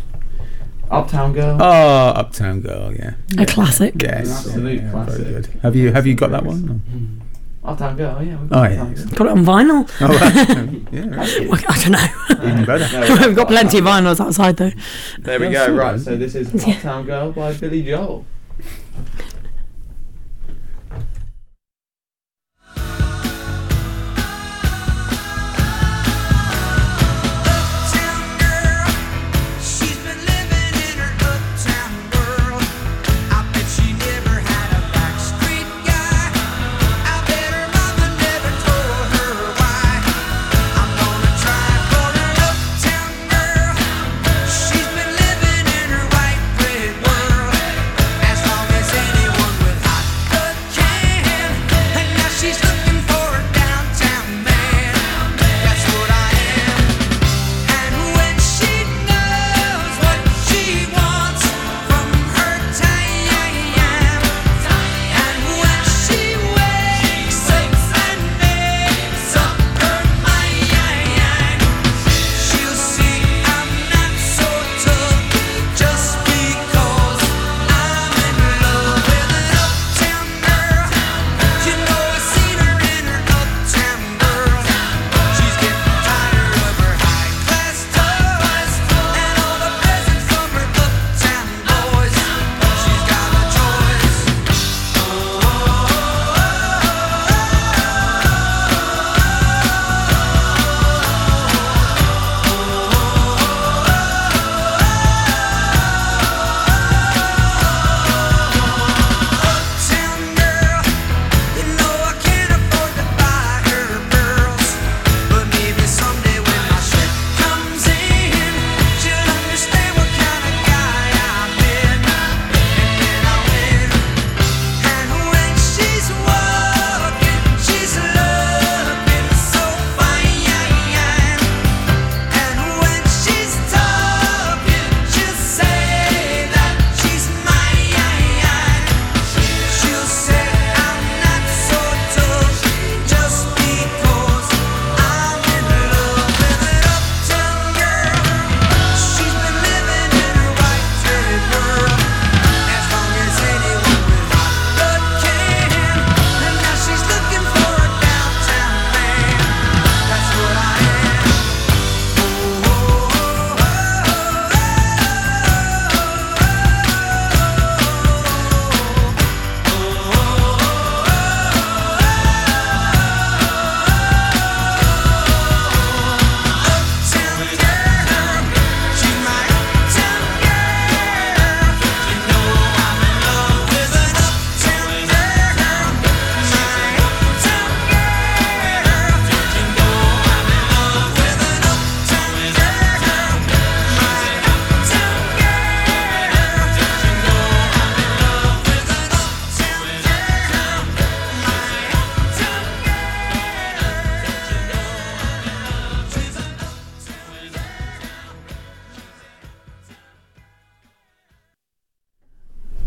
Uptown Girl. Oh, Uptown Girl, yeah. A yeah. classic. Yes, an absolute yeah, classic. Very good. Have you have you got that one? Mm. Uptown Girl, yeah. We've got oh yeah. Girl. Got it on vinyl. Oh, right. yeah. Right. Well, I don't know. Even better. No, we've, we've got plenty of vinyls outside though. There we go. Right. So this is Uptown Girl by Billy Joel.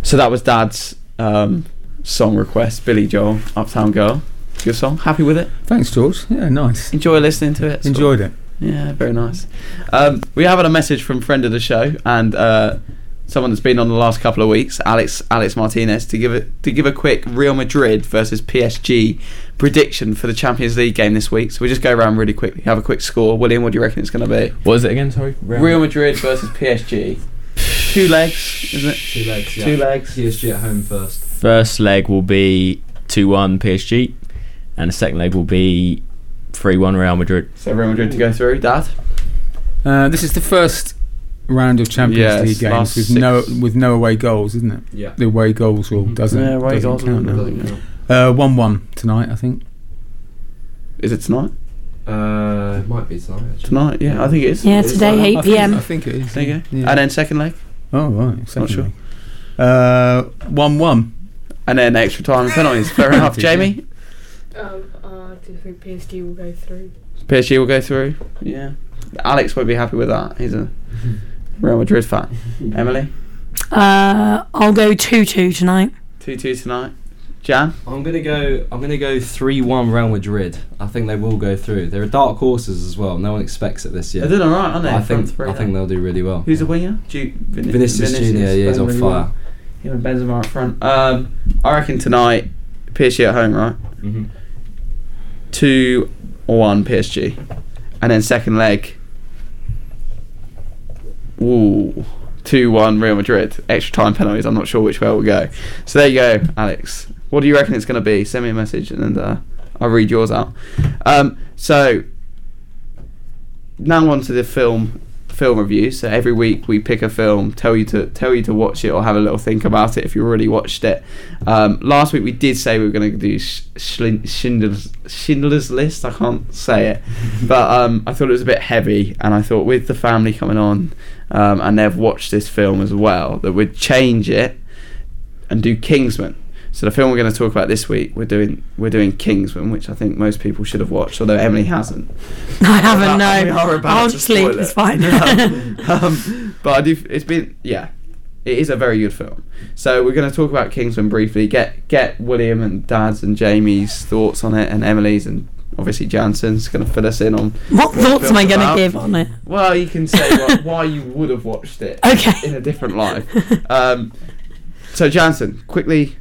So that was Dad's um, song request, Billy Joel, Uptown Girl. Good song. Happy with it? Thanks, George. Yeah, nice. Enjoy listening to it. Enjoyed it. Yeah, very nice. Um, we have had a message from friend of the show and uh, someone that's been on the last couple of weeks, Alex Alex Martinez, to give it to give a quick Real Madrid versus P S G prediction for the Champions League game this week. So we just go around really quickly, have a quick score. William, what do you reckon it's going to be? What is it again? Sorry. Real, Real Madrid versus P S G. Two legs, isn't it? Two legs, yeah. Two legs. P S G at home first. First leg will be two one P S G, and the second leg will be three one Real Madrid. So Real Madrid to go through, Dad? Uh, this is the first round of Champions yeah, League games with six. no with no away goals, isn't it? Yeah. The away goals rule doesn't, yeah, away doesn't goals count now. Doesn't uh, one one tonight, I think. Is it tonight? Uh, it might be tonight, actually. Tonight, yeah, I think it is. Yeah, today, eight p.m. I think it is. There you go. Yeah. And then second leg? Oh right, not sure. Uh, one one, and then extra time penalties. Fair enough, Jamie. Um, uh, I think P S G will go through. P S G will go through. Yeah, Alex won't be happy with that. He's a Real Madrid fan. Emily. Uh, I'll go two two tonight. Two two tonight. Jan? I'm gonna go. I'm gonna go three one Real Madrid. I think they will go through. They're dark horses as well. No one expects it this year. They're doing all right, aren't they? I think. Three, I think they'll do really well. Who's the winger? Ju- Vin- Vinicius, Vinicius Junior. Yeah, he's on really fire. Well. Him and Benzema up front. Um, I reckon tonight, P S G at home, right? Mm-hmm. Two or one P S G, and then second leg. Ooh. two one Real Madrid, extra time penalties. I'm not sure which way it will go. So there you go, Alex. What do you reckon it's going to be? Send me a message and uh, I'll read yours out. Um, so now on to the film film review. So every week we pick a film, tell you to tell you to watch it or have a little think about it if you already watched it. Um, last week we did say we were going to do Schindler's, Schindler's List. I can't say it, but um, I thought it was a bit heavy, and I thought with the family coming on. Um, and they've watched this film as well, that we'd change it and do Kingsman. So the film we're going to talk about this week, we're doing we're doing Kingsman, which I think most people should have watched, although Emily hasn't. I haven't. No, I'll just sleep. It's fine. um, um, but I do. It's been yeah. It is a very good film. So we're going to talk about Kingsman briefly. Get get William and Dad's and Jamie's thoughts on it, and Emily's and. Obviously, Jansen's going to fill us in on what, what thoughts am I going to give on it. Well, you can say what, why you would have watched it okay. in a different life. Um, so, Jansen, quickly,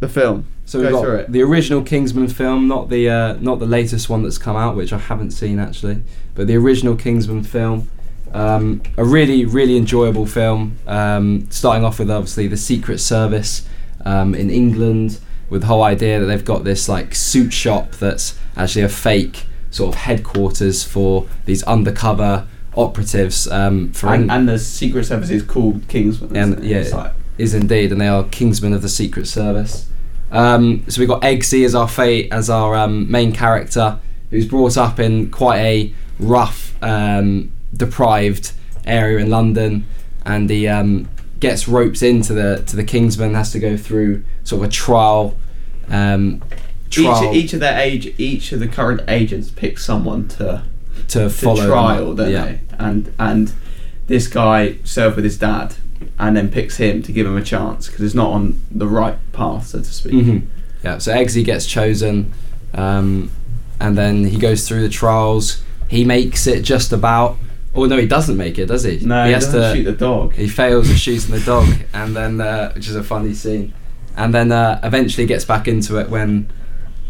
the film. So Go we've got through it. The original Kingsman film, not the uh, not the latest one that's come out, which I haven't seen actually, but the original Kingsman film, um, a really really enjoyable film. Um, starting off with obviously the Secret Service um, in England. With the whole idea that they've got this like suit shop that's actually a fake sort of headquarters for these undercover operatives. Um, for and, Eng- and the Secret Service is called Kingsman. And, yeah, like- is indeed, and they are Kingsmen of the Secret Service. Um, so we've got Eggsy as our fate, as our um, main character, who's brought up in quite a rough, um, deprived area in London, and he um, gets roped into the to the Kingsman, has to go through sort of a trial. Um, trial. Each, each of their age, each of the current agents picks someone to to, to follow trial, don't yeah. they? And and this guy served with his dad, and then picks him to give him a chance because it's not on the right path, so to speak. Mm-hmm. Yeah. So Eggsy gets chosen, um, and then he goes through the trials. He makes it just about. Oh no, he doesn't make it, does he? No, he, has he doesn't to, shoot the dog. He fails at shooting the dog, and then uh, which is a funny scene. And then uh, eventually gets back into it when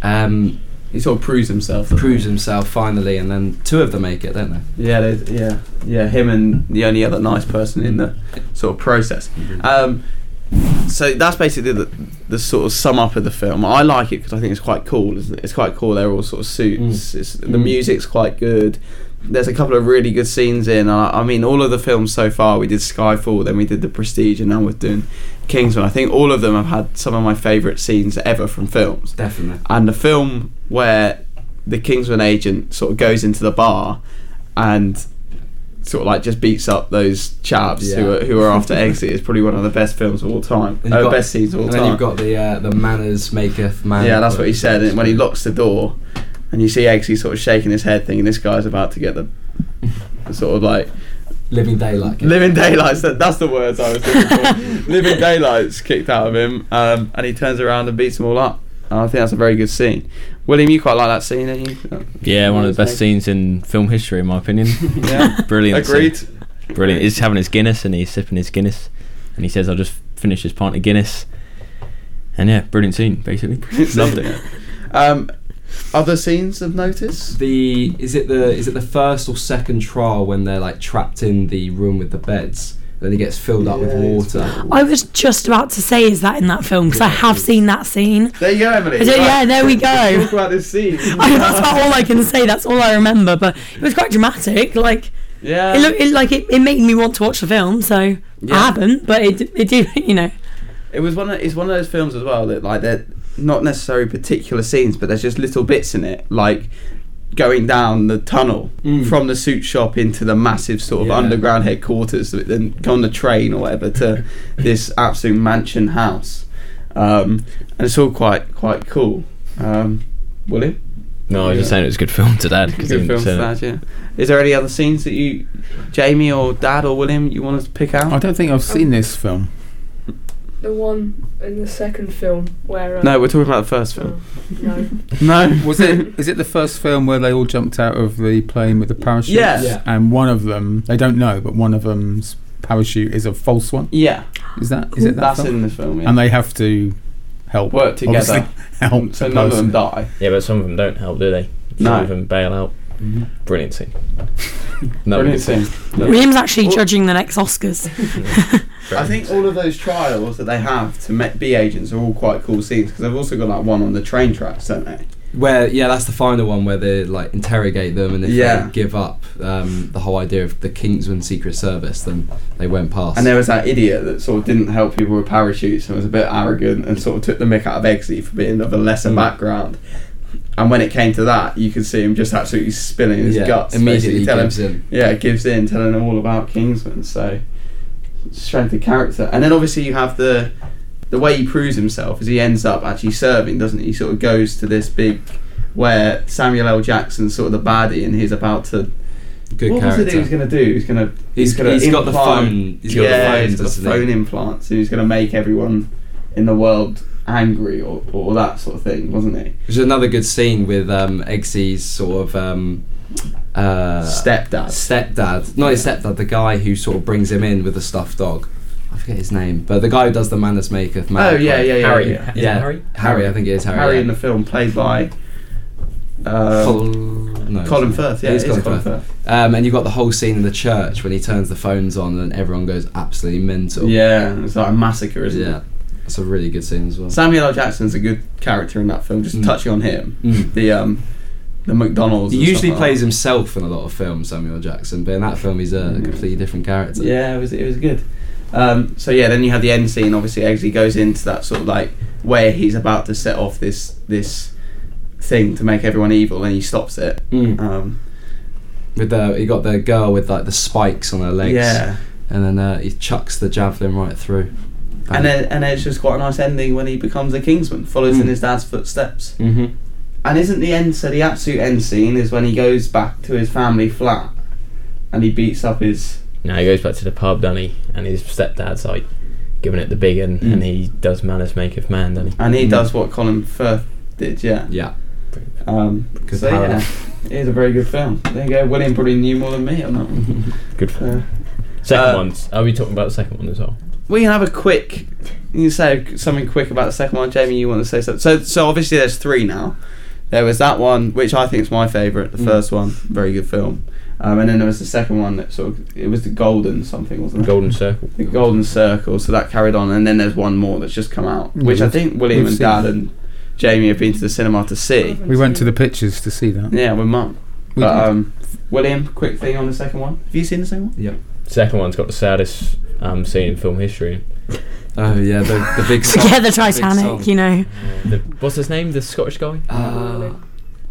um, he sort of proves himself. Proves himself finally, and then two of them make it, don't they? Yeah, yeah, yeah. Him and the only other nice person in the sort of process. Mm-hmm. Um, so that's basically the, the sort of sum up of the film. I like it because I think it's quite cool, isn't it? It's quite cool. They're all sort of suits. Mm. It's, the mm. music's quite good. There's a couple of really good scenes in. I, I mean, all of the films so far, we did Skyfall, then we did The Prestige, and now we're doing Kingsman. I think all of them have had some of my favourite scenes ever from films. Definitely. And the film where the Kingsman agent sort of goes into the bar and sort of like just beats up those chaps yeah. who are, who are after Eggsy is probably one of the best films of all time. Uh, got, best scenes of all and time. And then you've got the uh, the manners maketh man. Yeah, that's what he said. And when he locks the door. And you see Eggsy sort of shaking his head, thinking this guy's about to get the, the sort of like living daylight. Living daylights. That, that's the words I was looking for. Living daylights kicked out of him, um, and he turns around and beats them all up. And I think that's a very good scene. William, you quite like that scene, don't you? That, yeah, one of the best scenes in film history, in my opinion. Yeah, brilliant. Agreed. Scene. Brilliant. He's having his Guinness and he's sipping his Guinness, and he says, "I'll just finish this pint of Guinness." And yeah, brilliant scene. Basically, brilliant loved scene. It. Um, Other scenes of notice? The is it the is it the first or second trial when they're like trapped in the room with the beds? Then he gets filled yeah, up with water. I was just about to say, is that in that film? Because yeah. I have seen that scene. There you go, Emily. Right. Yeah, there we go. Talk about this scene. I mean, that's about all I can say. That's all I remember. But it was quite dramatic. Like yeah, it looked it, like it, it made me want to watch the film. So yeah. I haven't, but it it did. You know, it was one. Of, it's one of those films as well that like that. Not necessarily particular scenes, but there's just little bits in it, like going down the tunnel mm. from the suit shop into the massive sort of yeah. underground headquarters, then on the train or whatever to this absolute mansion house, um, and it's all quite quite cool. Um, Willie? No, I was yeah. just saying it was a good film to Dad. Good film to Dad, yeah. Is there any other scenes that you, Jamie or Dad or William, you want us to pick out? I don't think I've seen this film. the one in the second film where... Uh, no, we're talking about the first film. Oh, no. No? Was it? Is it the first film where they all jumped out of the plane with the parachutes? Yeah. yeah. And one of them, they don't know, but one of them's parachute is a false one? Yeah. Is that? Is it that That's film? in the film, yeah. And they have to help. Work together. Help. So none of them die. Yeah, but some of them don't help, do they? Some no. of them bail out. Mm-hmm. Brilliant scene. No, Brilliant scene. No. William's actually all judging the next Oscars. I think all of those trials that they have to me- be agents are all quite cool scenes, because they've also got like one on the train tracks, don't they? Where yeah, that's the final one where they like interrogate them, and if yeah. they give up um, the whole idea of the Kingsman Secret Service, then they went past. And there was that idiot that sort of didn't help people with parachutes and was a bit arrogant and sort of took the mick out of Eggsy for being of a lesser mm. background. And when it came to that, you could see him just absolutely spilling his yeah, guts. Immediately gives him, in. Yeah, gives in, telling him all about Kingsman. So, strength of character. And then obviously you have the the way he proves himself is he ends up actually serving, doesn't he? He sort of goes to this big, where Samuel L. Jackson's sort of the baddie, and he's about to... Good what character. What was it he was going to do? He was gonna, he's, he's, gonna he's got the phone. He's got yeah, the phone, he's got the phone implants. He was going to make everyone in the world... angry or, or that sort of thing, wasn't it? Which is another good scene with um, Eggsy's sort of um, uh, stepdad. Stepdad, not his stepdad, the guy who sort of brings him in with the stuffed dog. I forget his name, but the guy who does the Manners Maketh Man. Oh yeah, yeah, yeah, Harry. Yeah, yeah. Harry. Harry, I think it is Harry. Harry yeah. in the film, played by uh, Col- no, Colin Firth. Yeah, it is Colin, Colin Firth. Firth. Um, and you've got the whole scene in the church when he turns the phones on and everyone goes absolutely mental. Yeah, it's like a massacre, isn't yeah. it? That's a really good scene as well. Samuel L. Jackson's a good character in that film. Just mm. touching on him, mm. the um, the McDonald's. He usually like plays that. himself in a lot of films, Samuel L. Jackson, but in that film he's a mm. completely different character. Yeah, it was it was good. Um, so yeah, then you have the end scene. Obviously, Eggsy goes into that sort of like where he's about to set off this this thing to make everyone evil, and he stops it. Mm. Um, with the he got the girl with like the spikes on her legs. Yeah, and then uh, he chucks the javelin right through. Um, and then, and it's just quite a nice ending when he becomes a Kingsman, follows mm. in his dad's footsteps. Mm-hmm. And isn't the end, so the absolute end scene is when he goes back to his family flat and he beats up his... No, he goes back to the pub, doesn't he? And his stepdad's like giving it the big end, mm. and he does Manners Maketh Man, doesn't he? And he mm. does what Colin Firth did, yeah. Yeah. Um, so yeah, it is a very good film. There you go, William probably knew more than me on that one. Good film. Uh, second uh, one, are we talking about the second one as well? We can have a quick... You can say something quick about the second one. Jamie, you want to say something? So, so obviously there's three now. There was that one, which I think is my favourite. The mm. first one, very good film. Um, and then there was the second one that sort of... It was the Golden something, wasn't it? Golden Circle. The Golden Circle. So that carried on. And then there's one more that's just come out, which I think William and Dad and Jamie have been to the cinema to see. We went to the pictures to see that. Yeah, with Mum. But um, William, quick thing on the second one. Have you seen the second one? Yeah. Second one's got the saddest... Um, seen in film history. Oh yeah, the, the big song. Yeah, the Titanic, the you know. The, what's his name? The Scottish guy? Uh, Merlin.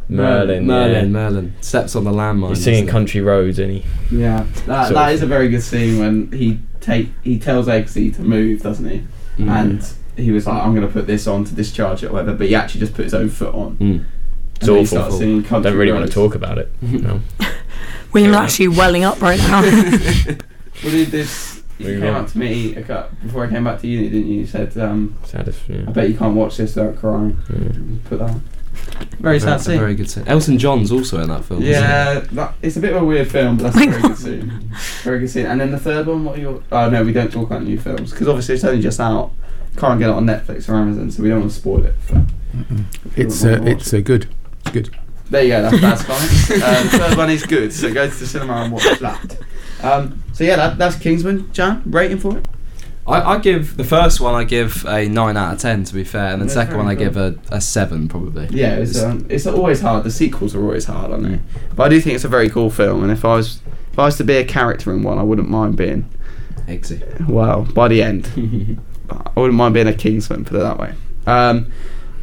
Merlin. Merlin. Yeah. Merlin. Steps on the landmine. He's singing Country Roads, isn't he? Yeah, that that of. is a very good scene when he take he tells Eggsy to move, doesn't he? Mm. And he was like, "I'm going to put this on to discharge it, or whatever." But he actually just put his own foot on. Mm. It's and awful. awful. Singing Country Don't really Roads. want to talk about it. No. We're actually welling up right now. What did this? You Moving came on. up to me a cup before I came back to uni, didn't you? You said, um, saddest, yeah. I bet you can't watch this without crying. Yeah. Put that on. Very sad scene. Very good scene. Elton John's also in that film. Yeah, that, it's a bit of a weird film, but that's a very good scene. Very good scene. And then the third one, what are your... Oh, no, we don't talk about new films, because obviously it's only just out. Can't get it on Netflix or Amazon, so we don't want to spoil it. For, it's a, it's a good. It's good. There you go, that's, that's fine. Um, the third one is good, so go to the cinema and watch that. Um, so yeah, that, that's Kingsman. Jan, rating for it? I, I give the first one I give a nine out of ten to be fair, and the yeah, second one I cool. give a, a seven probably. Yeah, it's um, it's always hard. The sequels are always hard, aren't they? But I do think it's a very cool film, and if I was if I was to be a character in one, I wouldn't mind being Eggsy. Well, by the end, I wouldn't mind being a Kingsman, put it that way. Um,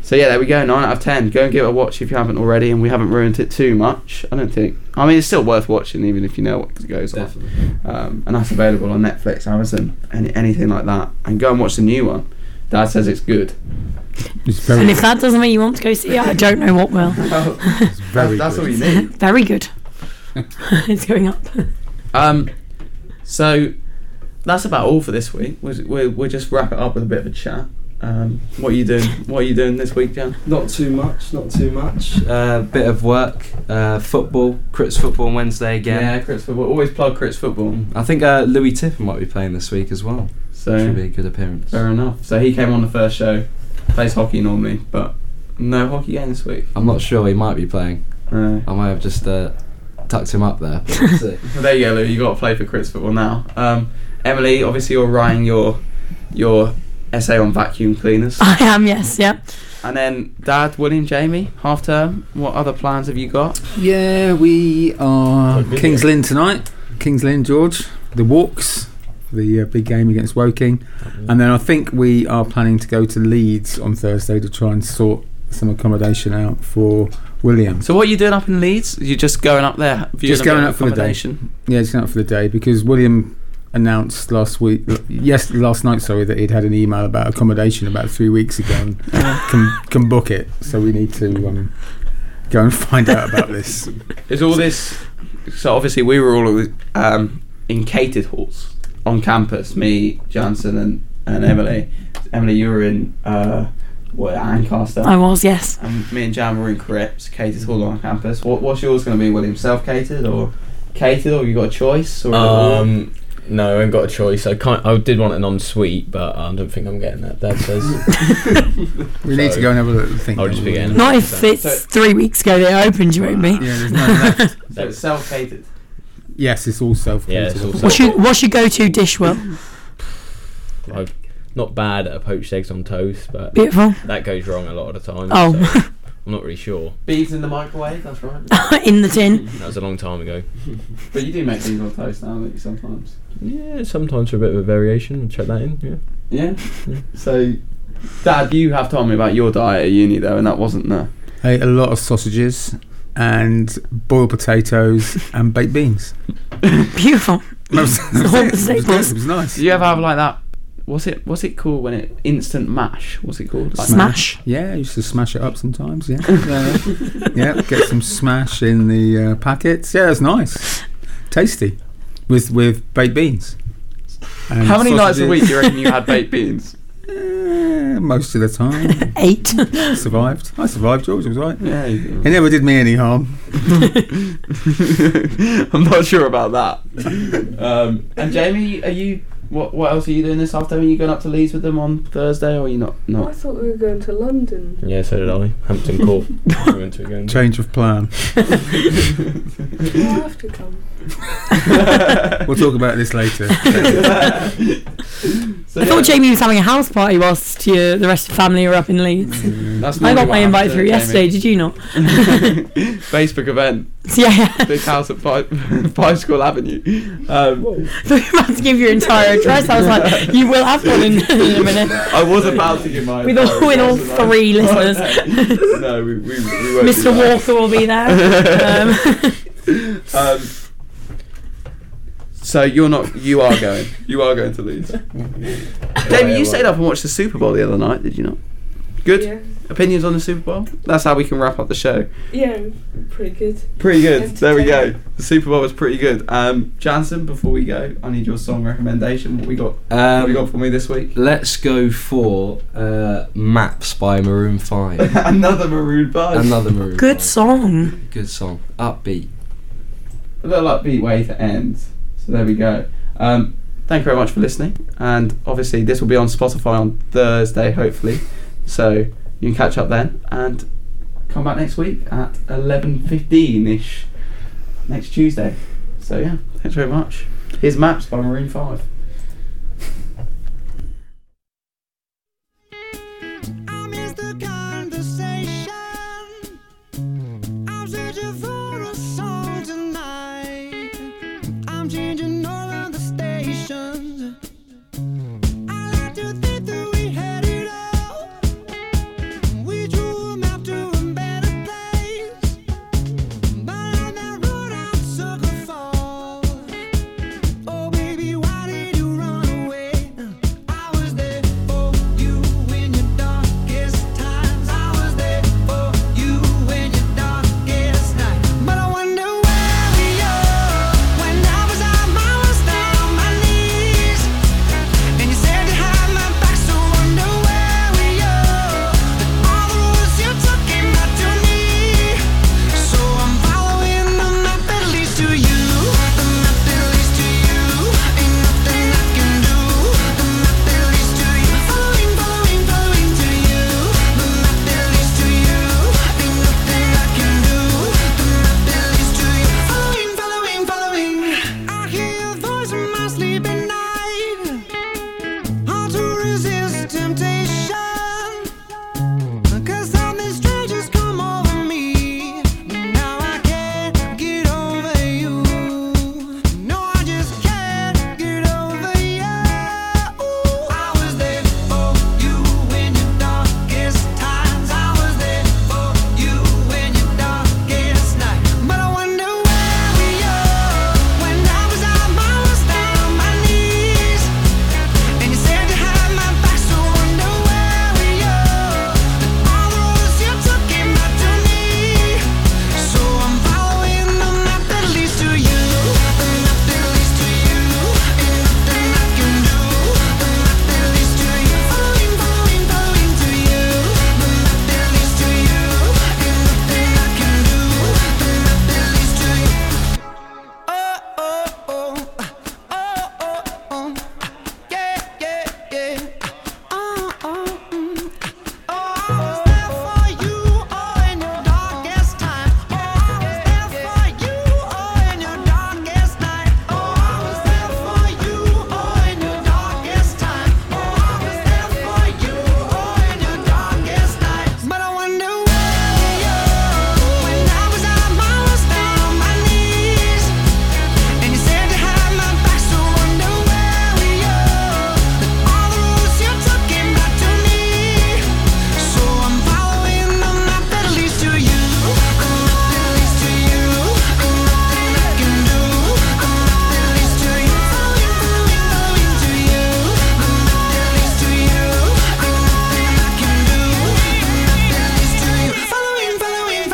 so yeah, there we go. Nine out of ten. Go and give it a watch if you haven't already, and we haven't ruined it too much, I don't think. I mean, it's still worth watching even if you know what goes Definitely. on. Um, and that's available on Netflix, Amazon, any, anything like that. And go and watch the new one. Dad says it's good. It's very and good. If that doesn't mean you want to go see it, I don't know what will. Well, it's very that's, that's all you need. Very good. It's going up. Um, so that's about all for this week. We'll, we'll just wrap it up with a bit of a chat. Um, what are you doing? What are you doing this week, Jan? Not too much. Not too much. A uh, bit of work. Uh, football. Crits football on Wednesday again. Yeah, Crits football. Always plug Crits football. I think uh, Louis Tiffin might be playing this week as well. So should be a good appearance. Fair enough. So he came on the first show. Plays hockey normally, but no hockey game this week. I'm not sure. He might be playing. Uh, I might have just uh, tucked him up there. There you go, Louis. You got to play for Crits football now. Um, Emily, obviously you're writing your your. essay on vacuum cleaners. I am, yes, yeah. And then Dad, William, Jamie, half term, what other plans have you got? Yeah, we are King's Lynn tonight. King's Lynn, George. The walks, the uh, big game against Woking. And then I think we are planning to go to Leeds on Thursday to try and sort some accommodation out for William. So what are you doing up in Leeds? You're just going up there? Just going up for the day. Yeah, just going up for the day because William announced last week yes last night sorry that he'd had an email about accommodation about three weeks ago and can, can book it, so we need to um, go and find out about this. Is all this so obviously we were all um, in catered halls on campus, me, Johnson and, and Emily Emily you were in uh, what, Ancaster? I was, yes. And me and Jan were in Crips, catered hall on campus. What, what's yours going to be, William? Self-catered or catered, or you got a choice? Or um No, I haven't got a choice. I can't. I did want an ensuite, but I don't think I'm getting that. Dad says we so need to go and have a little think. I'll just be getting. Not if so. It's so three weeks ago they opened. You opened me. Yeah, there's no left. So it's self-catered. Yes, it's all self-catered. Yeah, it's all what's, self-catered. Your, what's your go-to dish, Will? I'm not bad at poached eggs on toast, but beautiful. That goes wrong a lot of the time. Oh. So I'm not really sure. Beans in the microwave, that's right. In the tin. That was a long time ago. But you do make beans on toast now, don't you, sometimes? Yeah, sometimes for a bit of a variation. Check that in, yeah. Yeah? Yeah. So, Dad, you have told me about your diet at uni, though, and that wasn't there. I ate a lot of sausages and boiled potatoes and baked beans. Beautiful. That was, that was it. It was nice. It was nice. Did you ever have like that? What's it? What's it called when it instant mash? What's it called? Like smash. Mash. Yeah, I used to smash it up sometimes. Yeah, uh, yeah. Get some smash in the uh, packets. Yeah, it's nice, tasty, with with baked beans. And how many sausages. Nights a week do you reckon you had baked beans? Uh, most of the time. Eight. Survived. I survived, George. I was right. Yeah. It never did me any harm. I'm not sure about that. Um, and Jamie, are you? What what else are you doing this afternoon? Are you going up to Leeds with them on Thursday, or are you not? not? I thought we were going to London. Yeah, so did I. Hampton Court. We went to again. Change of plan. You'll have to come. We'll talk about this later. So, I yeah. thought Jamie was having a house party whilst you, the rest of the family were up in Leeds. Mm, that's I got my invite through yesterday, Jamie. Did you not? Facebook event. Yeah. Big house at five, five School Avenue. Um, so you're about to give your entire address. I was like, you will have one in, in a minute. I was about to give my with all with all three listeners. No, we, we, we won't. Mister Walker will be there. um, um, so you're not. You are going. You are going to Leeds. David, you stayed up and watched the Super Bowl the other night, did you not? Good? Yeah. Opinions on the Super Bowl? That's how we can wrap up the show. Yeah, pretty good. Pretty good. There we go. The Super Bowl was pretty good. Um, Jansen, before we go, I need your song recommendation. What we got? Um, what we got for me this week? Let's go for uh, Maps by Maroon Five. Another Maroon Five. Another Maroon. Good five. Song. Good song. Upbeat. A little upbeat way to end. So there we go. Um, thank you very much for listening. And obviously, this will be on Spotify on Thursday, hopefully. So you can catch up then and come back next week at eleven fifteen ish next Tuesday. So yeah, thanks very much. Here's Maps by Maroon five.